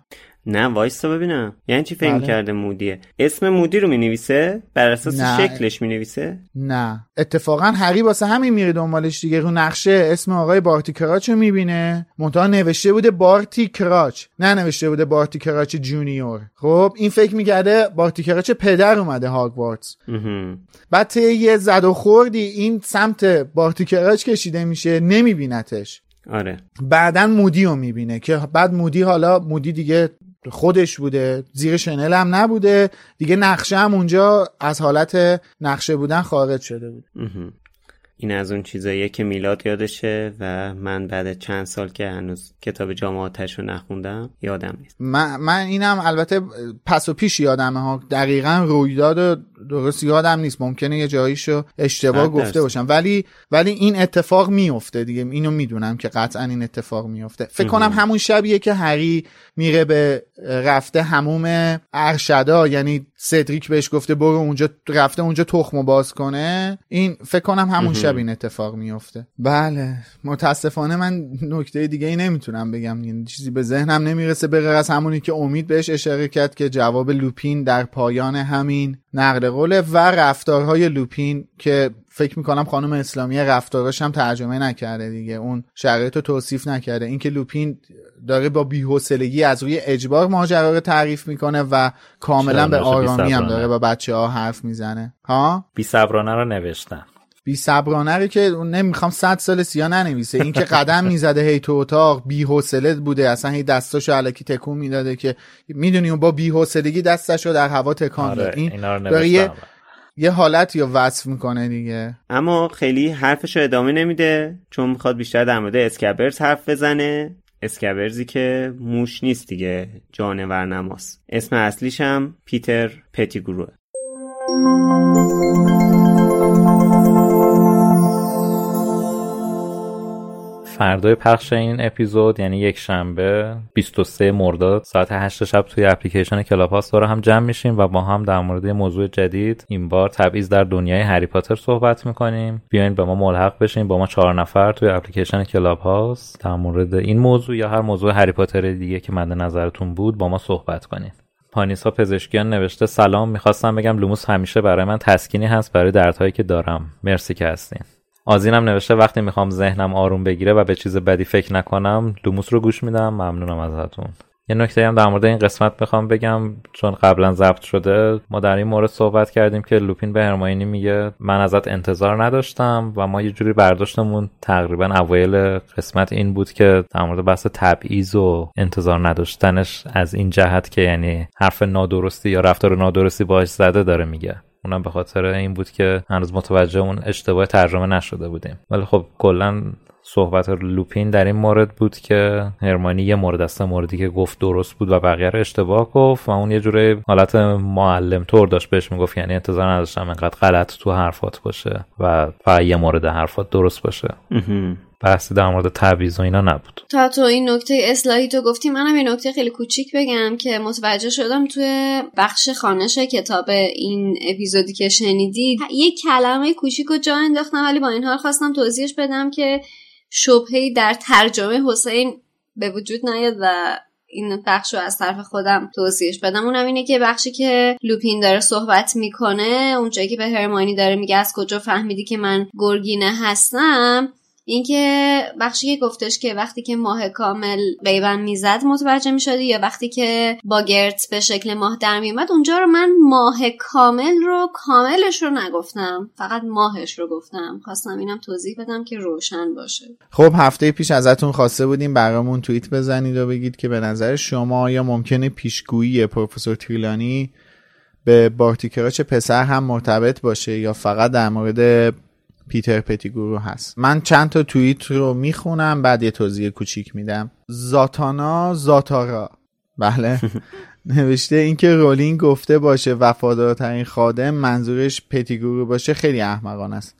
نه وایستا ببینم یعنی چی فکر کرده مودیه؟ اسم مودی رو مینویسه بر اساس نه. شکلش مینویسه؟ نه اتفاقا هری واسه همین میره دنبالش دیگه. رو نقشه اسم آقای بارتی کراچ رو میبینه، منتها نوشته بوده بارتی کراچ، نه نوشته بوده بارتی کراچ جونیور. خب این فکر میکرده بارتی کراچ پدر اومده هاگوارتس. بعد ته یه زد و خوردی این سمت بارتی کراچ کشیده میشه، نمیبینتش. آره بعداً مودی رو میبینه که بعد مودی حالا مودی دیگه خودش بوده، زیر شنل هم نبوده دیگه، نقشه هم اونجا از حالت نقشه بودن خارج شده بود. این از اون چیزاییه که میلاد یادشه و من بعد چند سال که هنوز کتاب جامعاتش رو نخوندم یادم نیست. من, من اینم البته پس و پیش یادمه ها، دقیقا رویداد درست یادم نیست، ممکنه یه جاییشو اشتباه گفته باشم، ولی ولی این اتفاق میفته دیگه. اینو میدونم که قطعا این اتفاق میفته. فکر کنم همون شبیه که هری میره به رفته حموم ارشدا، یعنی سدریک بهش گفته برو اونجا، رفته اونجا تخمو باز کنه. این فکر کنم همون شب این اتفاق میفته. بله متاسفانه من نکته دیگه ای نمیتونم بگم، یعنی چیزی به ذهنم نمیرسه به غیر از همونی که امید بهش اشاره کرد که جواب لوپین در پایان همین نقل قوله و رفتارهای لوپین که فکر میکنم خانم اسلامی رفتارش هم ترجمه نکرده دیگه، اون شرایط رو توصیف نکرده. اینکه لوپین داره با بی‌حوصلگی از روی اجبار ماجرا رو تعریف میکنه و کاملا به آرامی هم داره با بچه‌ها حرف میزنه. ها بی‌صبرانه رو نوشتن، بی‌صبرانه رو که نمیخوام صد سال سیا ننویسه. اینکه قدم میزده هی تو اتاق، بی‌حوصله بوده، اصلا هی دستاشو الکی تکون میداده که میدونی با بی‌حوصلگی دستاشو در هوا تکون داد. این یه حالتی رو وصف میکنه دیگه. اما خیلی حرفش رو ادامه نمیده چون میخواد بیشتر در مورد اسکبرز حرف بزنه. اسکبرزی که موش نیست دیگه، جانور نماست. اسم اصلیش هم پیتر پتیگرو. فردای پخش این اپیزود یعنی یک شنبه بیست و سه مرداد ساعت هشت شب توی اپلیکیشن کلاب هاوس داره هم جمع میشیم و با هم در مورد موضوع جدید، این بار تبعیض در دنیای هری پاتر، صحبت میکنیم. بیاین به ما ملحق بشین، با ما چهار نفر توی اپلیکیشن کلاب هاوس در مورد این موضوع یا هر موضوع هری پاتر دیگه که مد نظرتون بود با ما صحبت کنین. پانیسا پزشکیان نوشته سلام، میخواستم بگم لوموس همیشه برای من تسکینی هست برای دردهایی که دارم. مرسی که هستین. آزینم نوشته وقتی میخوام ذهنم آروم بگیره و به چیز بدی فکر نکنم لوموس رو گوش میدم. ممنونم ازتون. یه نکته هم در مورد این قسمت میخوام بگم چون قبلا ضبط شده، ما در این مورد صحبت کردیم که لوپین به هرمیونی میگه من ازت انتظار نداشتم و ما یه جوری برداشتمون تقریبا اوایل قسمت این بود که در مورد بحث تبعیض و انتظار نداشتنش از این جهت که یعنی حرف نادرستی یا رفتار نادرستی باهاش زده داره میگه، اونم به خاطر این بود که هنوز متوجه اون اشتباه ترجمه نشده بودیم. ولی خب کلا صحبت لوپین در این مورد بود که هرمیونی یه مورد است موردی که گفت درست بود و بقیه رو اشتباه گفت و اون یه جوری حالت معلم طور داشت بهش میگفت، یعنی انتظار نداشتم انقدر غلط تو حرفات باشه و فقط یه مورد حرفات درست باشه. بحثی در مورد تبعیض و اینا نبود. تا تو این نکته اصلاحی تو گفتی، منم یه نکته خیلی کوچیک بگم که متوجه شدم توی بخش خوانش کتاب این اپیزودی که شنیدید یه کلمه کوچیکو جا انداختم، ولی با این حال خواستم توضیحش بدم که شبهه‌ای در ترجمه حسین به وجود نیاد و این بخش رو از طرف خودم توضیحش بدم. اونم اینه که بخشی که لوپین داره صحبت میکنه، اونجایی که به هرمیونی داره میگه از کجا فهمیدی که من گرگینه هستم، اینکه بخشی که گفتش که وقتی که ماه کامل غیبم میزد متوجه میشدی یا وقتی که با گرت به شکل ماه در میومد، اونجا رو من ماه کامل رو کاملش رو نگفتم، فقط ماهش رو گفتم. خواستم اینم توضیح بدم که روشن باشه. خب هفته پیش ازتون خواسته بودیم برامون توییت بزنید و بگید که به نظر شما یا ممکنه پیشگویی پروفسور تریلانی به بارتی کراچ پسر هم مرتبط باشه یا فقط در مورد پیتر پتیگرو هست. من چند تا توییت رو میخونم بعد یه توضیح کوچیک میدم. زاتانا زاتارا بله نوشته اینکه رولینگ گفته باشه وفادارترین خادم منظورش پتیگرو باشه خیلی احمقانه است،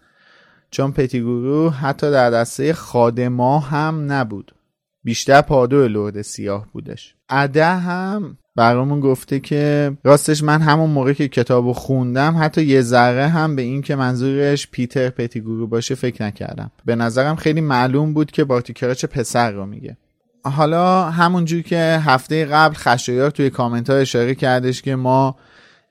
چون پتیگرو حتی در دسته خادما هم نبود، بیشتر پادو لرد سیاه بودش. عده هم برامون گفته که راستش من همون موقع که کتابو خوندم حتی یه ذره هم به این که منظورش پیتر پتیگرو باشه فکر نکردم، به نظرم خیلی معلوم بود که بارتی کراچ پسر رو میگه. حالا همونجور که هفته قبل خشایار توی کامنت ها اشاره کردش که ما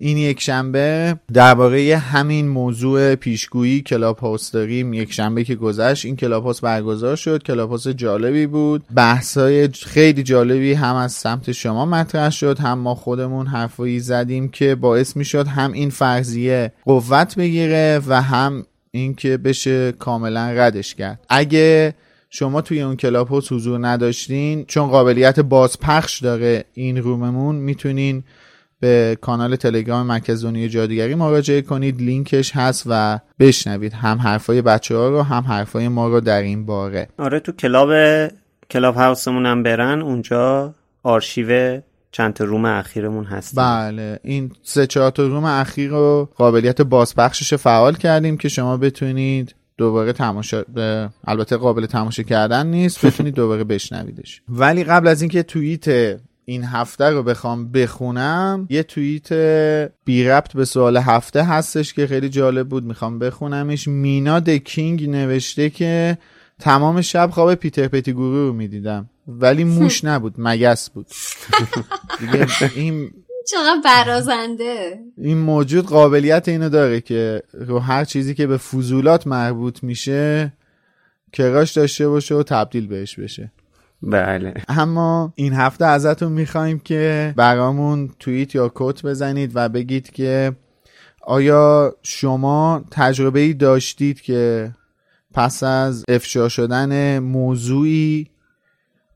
این یک شنبه درباره همین موضوع پیشگویی کلاب هاوس داریم. یک شنبه که گذشت این کلاب هاوس برگزار شد، کلاب هاوس جالبی بود، بحث‌های خیلی جالبی هم از سمت شما مطرح شد هم ما خودمون حرفایی زدیم که باعث میشد هم این فرضیه قوت بگیره و هم اینکه بشه کاملا ردش کرد. اگه شما توی اون کلاب هاوس حضور نداشتین، چون قابلیت بازپخش داره این روممون، میتونین به کانال تلگرام مرکز دنیای جادوگری مراجعه کنید، لینکش هست و بشنوید هم حرفای بچه‌ها رو هم حرفای ما رو در این باره. آره تو کلاب کلاب هاوسمون هم برن، اونجا آرشیو چند تا روم اخیرمون هست. بله این سه چهار تا روم اخیر رو قابلیت بازپخشش فعال کردیم که شما بتونید دوباره تماشا، البته قابل تماشا کردن نیست، بتونید دوباره بشنویدش. ولی قبل از اینکه توییت این هفته رو بخوام بخونم، یه توییت بی ربط به سوال هفته هستش که خیلی جالب بود، میخوام بخونمش. مینا دکینگ نوشته که تمام شب خواب پیتر پتیگرو رو میدیدم ولی موش نبود، مگس بود. دیگه این چقدر برازنده. این موجود قابلیت اینو داره که رو هر چیزی که به فضولات مربوط میشه کراش داشته باشه و تبدیل بهش بشه. بله. اما این هفته ازتون میخوایم که برامون توییت یا کت بزنید و بگید که آیا شما تجربه‌ای داشتید که پس از افشا شدن موضوعی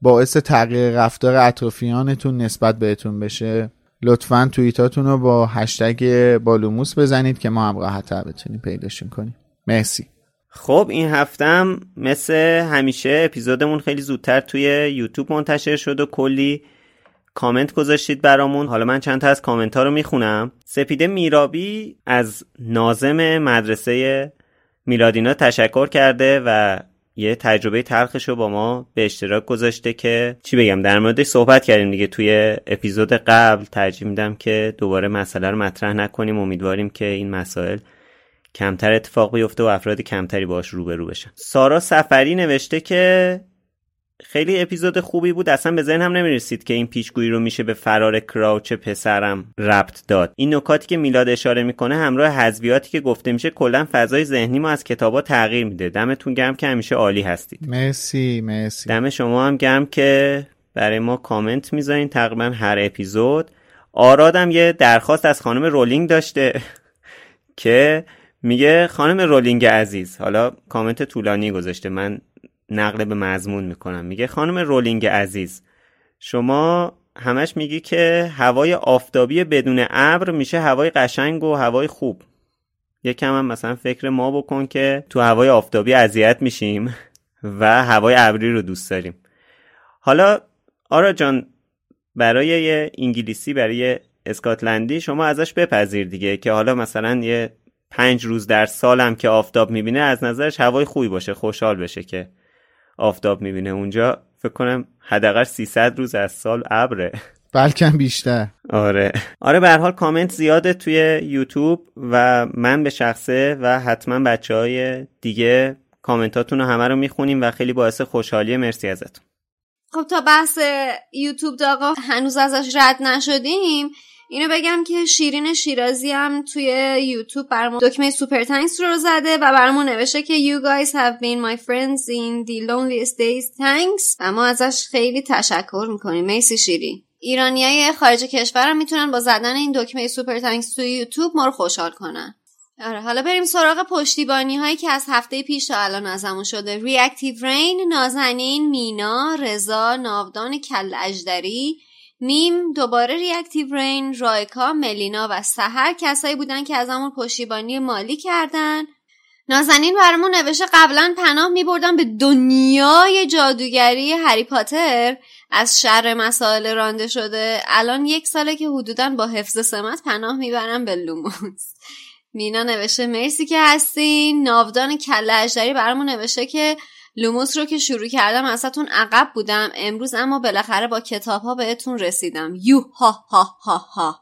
باعث تغییر رفتار اطرافیانتون نسبت بهتون بشه؟ لطفاً توییتاتون رو با هشتگ بالوموس بزنید که ما هم راحت‌تر بتونیم پیداشون کنیم. مرسی. خب این هفته هم مثل همیشه اپیزودمون خیلی زودتر توی یوتیوب منتشر شد و کلی کامنت گذاشتید برامون. حالا من چند تا از کامنت ها رو میخونم. سپیده میرابی از ناظم مدرسه میلادینا تشکر کرده و یه تجربه تلخش رو با ما به اشتراک گذاشته که چی بگم، در موردش صحبت کردیم دیگه توی اپیزود قبل. ترجیح میدم که دوباره مسئله رو مطرح نکنیم. امیدواریم که این مسائل کمتر اتفاق بیفته و افراد کمتری باهاش روبرو بشن. سارا سفری نوشته که خیلی اپیزود خوبی بود، اصلا به ذهن هم نمی‌رسید که این پیچگویی رو میشه به فرار کراوچ پسرم ربط داد. این نکاتی که میلاد اشاره میکنه همراه حذویاتی که گفته میشه کلا فضای ذهنی ما از کتابا تغییر میده. دمتون گرم که همیشه عالی هستید. مرسی مرسی. دم شما هم گرم که برای ما کامنت میذارین تقریبا هر اپیزود. آرادم یه درخواست از خانم رولینگ داشته که میگه خانم رولینگ عزیز، حالا کامنت طولانی گذاشته، من نقل به مضمون میکنم. میگه خانم رولینگ عزیز، شما همش میگی که هوای آفتابی بدون ابر میشه هوای قشنگ و هوای خوب. یکم هم مثلا فکر ما بکن که تو هوای آفتابی اذیت میشیم و هوای ابری رو دوست داریم. حالا آرا جان، برای یه انگلیسی، برای یه اسکاتلندی شما ازش بپذیر دیگه که حالا مثلا یه پنج روز در سالم که آفتاب میبینه از نظرش هوای خوبی باشه، خوشحال بشه که آفتاب میبینه. اونجا فکر کنم حداقل سیصد روز از سال ابره، بلکه بیشتر. آره آره. به هر حال کامنت زیاده توی یوتیوب و من به شخصه و حتما بچهای دیگه کامنتاتون رو همه رو میخونیم و خیلی باعث خوشحالیه. مرسی ازتون. خب تا بحث یوتیوب داغا هنوز ازش رد نشدیم، اینو بگم که شیرین شیرازی هم توی یوتیوب برامون دکمه سوپر تانکس رو زده و برامون نوشته که You guys have been my friends in the loneliest days, thanks. و ما ازش خیلی تشکر میکنیم. مرسی شیرین. ایرانیای خارج کشور هم میتونن با زدن این دکمه سوپر تانکس توی یوتیوب ما رو خوشحال کنن. آره حالا بریم سراغ پشتیبانی هایی که از هفته پیش تا الان ازمون شده. ریاکتیو رین، نازنین، مینا، رضا، ناودان کل اجدری، میم، دوباره ریاکتیو رین، رایکا، ملینا و سحر کسایی بودن که از همون پشتیبانی مالی کردن. نازنین برامون نوشته قبلا پناه می‌بردن به دنیای جادوگری هری پاتر از شر مسائل رانده شده، الان یک ساله که حدوداً با حفظ سمت پناه میبرن به لوموس. مینا نوشته مرسی که هستین. ناودان کله اژدری برامون نوشته که لوموس رو که شروع کردم ازتون عقب بودم، امروز اما بالاخره با کتاب ها بهتون رسیدم. یو ها ها ها ها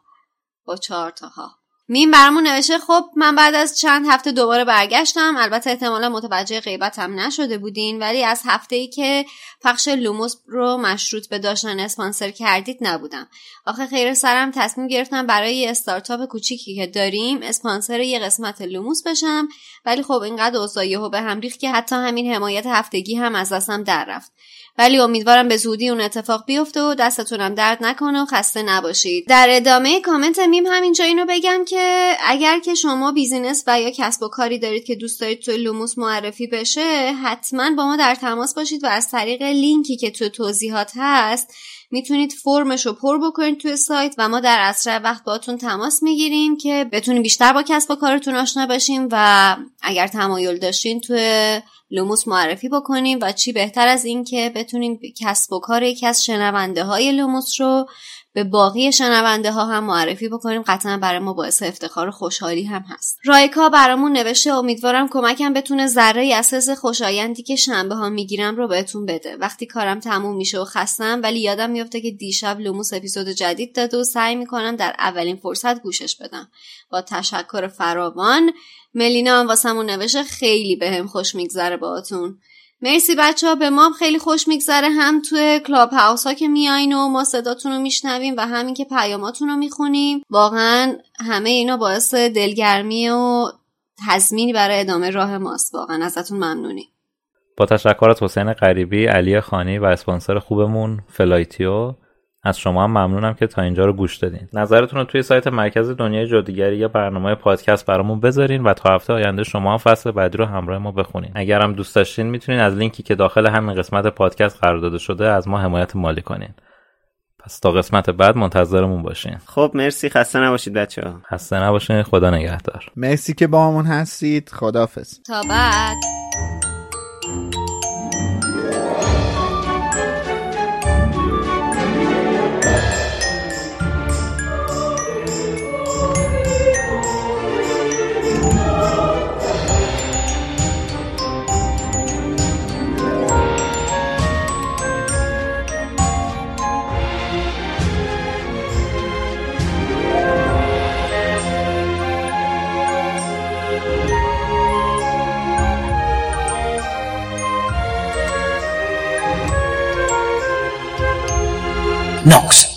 با چهار تا ها. مین برامون نوشه خب من بعد از چند هفته دوباره برگشتم، البته احتمالا متوجه غیبتم نشده بودین، ولی از هفته‌ای که پخش لوموس رو مشروط به داشتن اسپانسر کردید نبودم. آخه خیر سرم تصمیم گرفتم برای یه استارتاپ کوچیکی که داریم اسپانسر یه قسمت لوموس بشم، ولی خب اینقدر اوضاع به هم ریخت که حتی همین حمایت هفتگی هم از دستم در رفت. ولی امیدوارم به زودی اون اتفاق بیفته و دستتونم درد نکنه و خسته نباشید. در ادامه کامنت میم همینجا اینو بگم که اگر که شما بیزینس و یا کسب و کاری دارید که دوست دارید توی لوموس معرفی بشه، حتما با ما در تماس باشید و از طریق لینکی که تو توضیحات هست میتونید فرمش رو پر بکنید توی سایت و ما در اسرع وقت باهاتون تماس میگیریم که بتونید بیشتر با کسب و کارتون آشنا بشیم و اگر تمایل داشتین توی لوموس معرفی بکنیم. و چی بهتر از این که بتونیم کسب و کار یکی از شنونده های لوموس رو به باقی شنونده ها هم معرفی بکنیم، قطعا برای ما باعث افتخار و خوشحالی هم هست. رایکا برامون نوشته امیدوارم کمکم بتونه ذره‌ای از حس خوشایندی که شنبه ها میگیرم رو بهتون بده. وقتی کارم تموم میشه و خستم ولی یادم میفته که دیشب لوموس اپیزود جدید داده و سعی میکنم در اولین فرصت گوشش بدم. با تشکر فراوان. ملینا هم واسمون نوشته خیلی بهم خوش میگذره باهاتون. مرسی بچه ها، به ما هم خیلی خوش میگذره، هم توی کلاب هاوس ها که میایین و ما صداتون رو میشنویم و همین که پیاماتون رو میخونیم. واقعا همه اینا باعث دلگرمی و تضمینی برای ادامه راه ماست. واقعا ازتون ممنونیم. با تشکر از حسین قریبی، علی خانی و اسپانسر خوبمون فلایتیو، از شما هم ممنونم که تا اینجا رو گوش دادین. نظرتون رو توی سایت مرکز دنیای جادوگری یا برنامه پادکست برامون بذارین و تا هفته آینده شما هم فصل بعدی رو همراه ما بخونین. اگر هم دوست داشتین میتونین از لینکی که داخل همین قسمت پادکست قرار داده شده از ما حمایت مالی کنین. پس تا قسمت بعد منتظرمون باشین. خب مرسی، خسته نباشید بچه‌ها. خسته نباشین، خدا نگهدار. مرسی که با همون هستید. خداحافظ. تا بعد. Knox.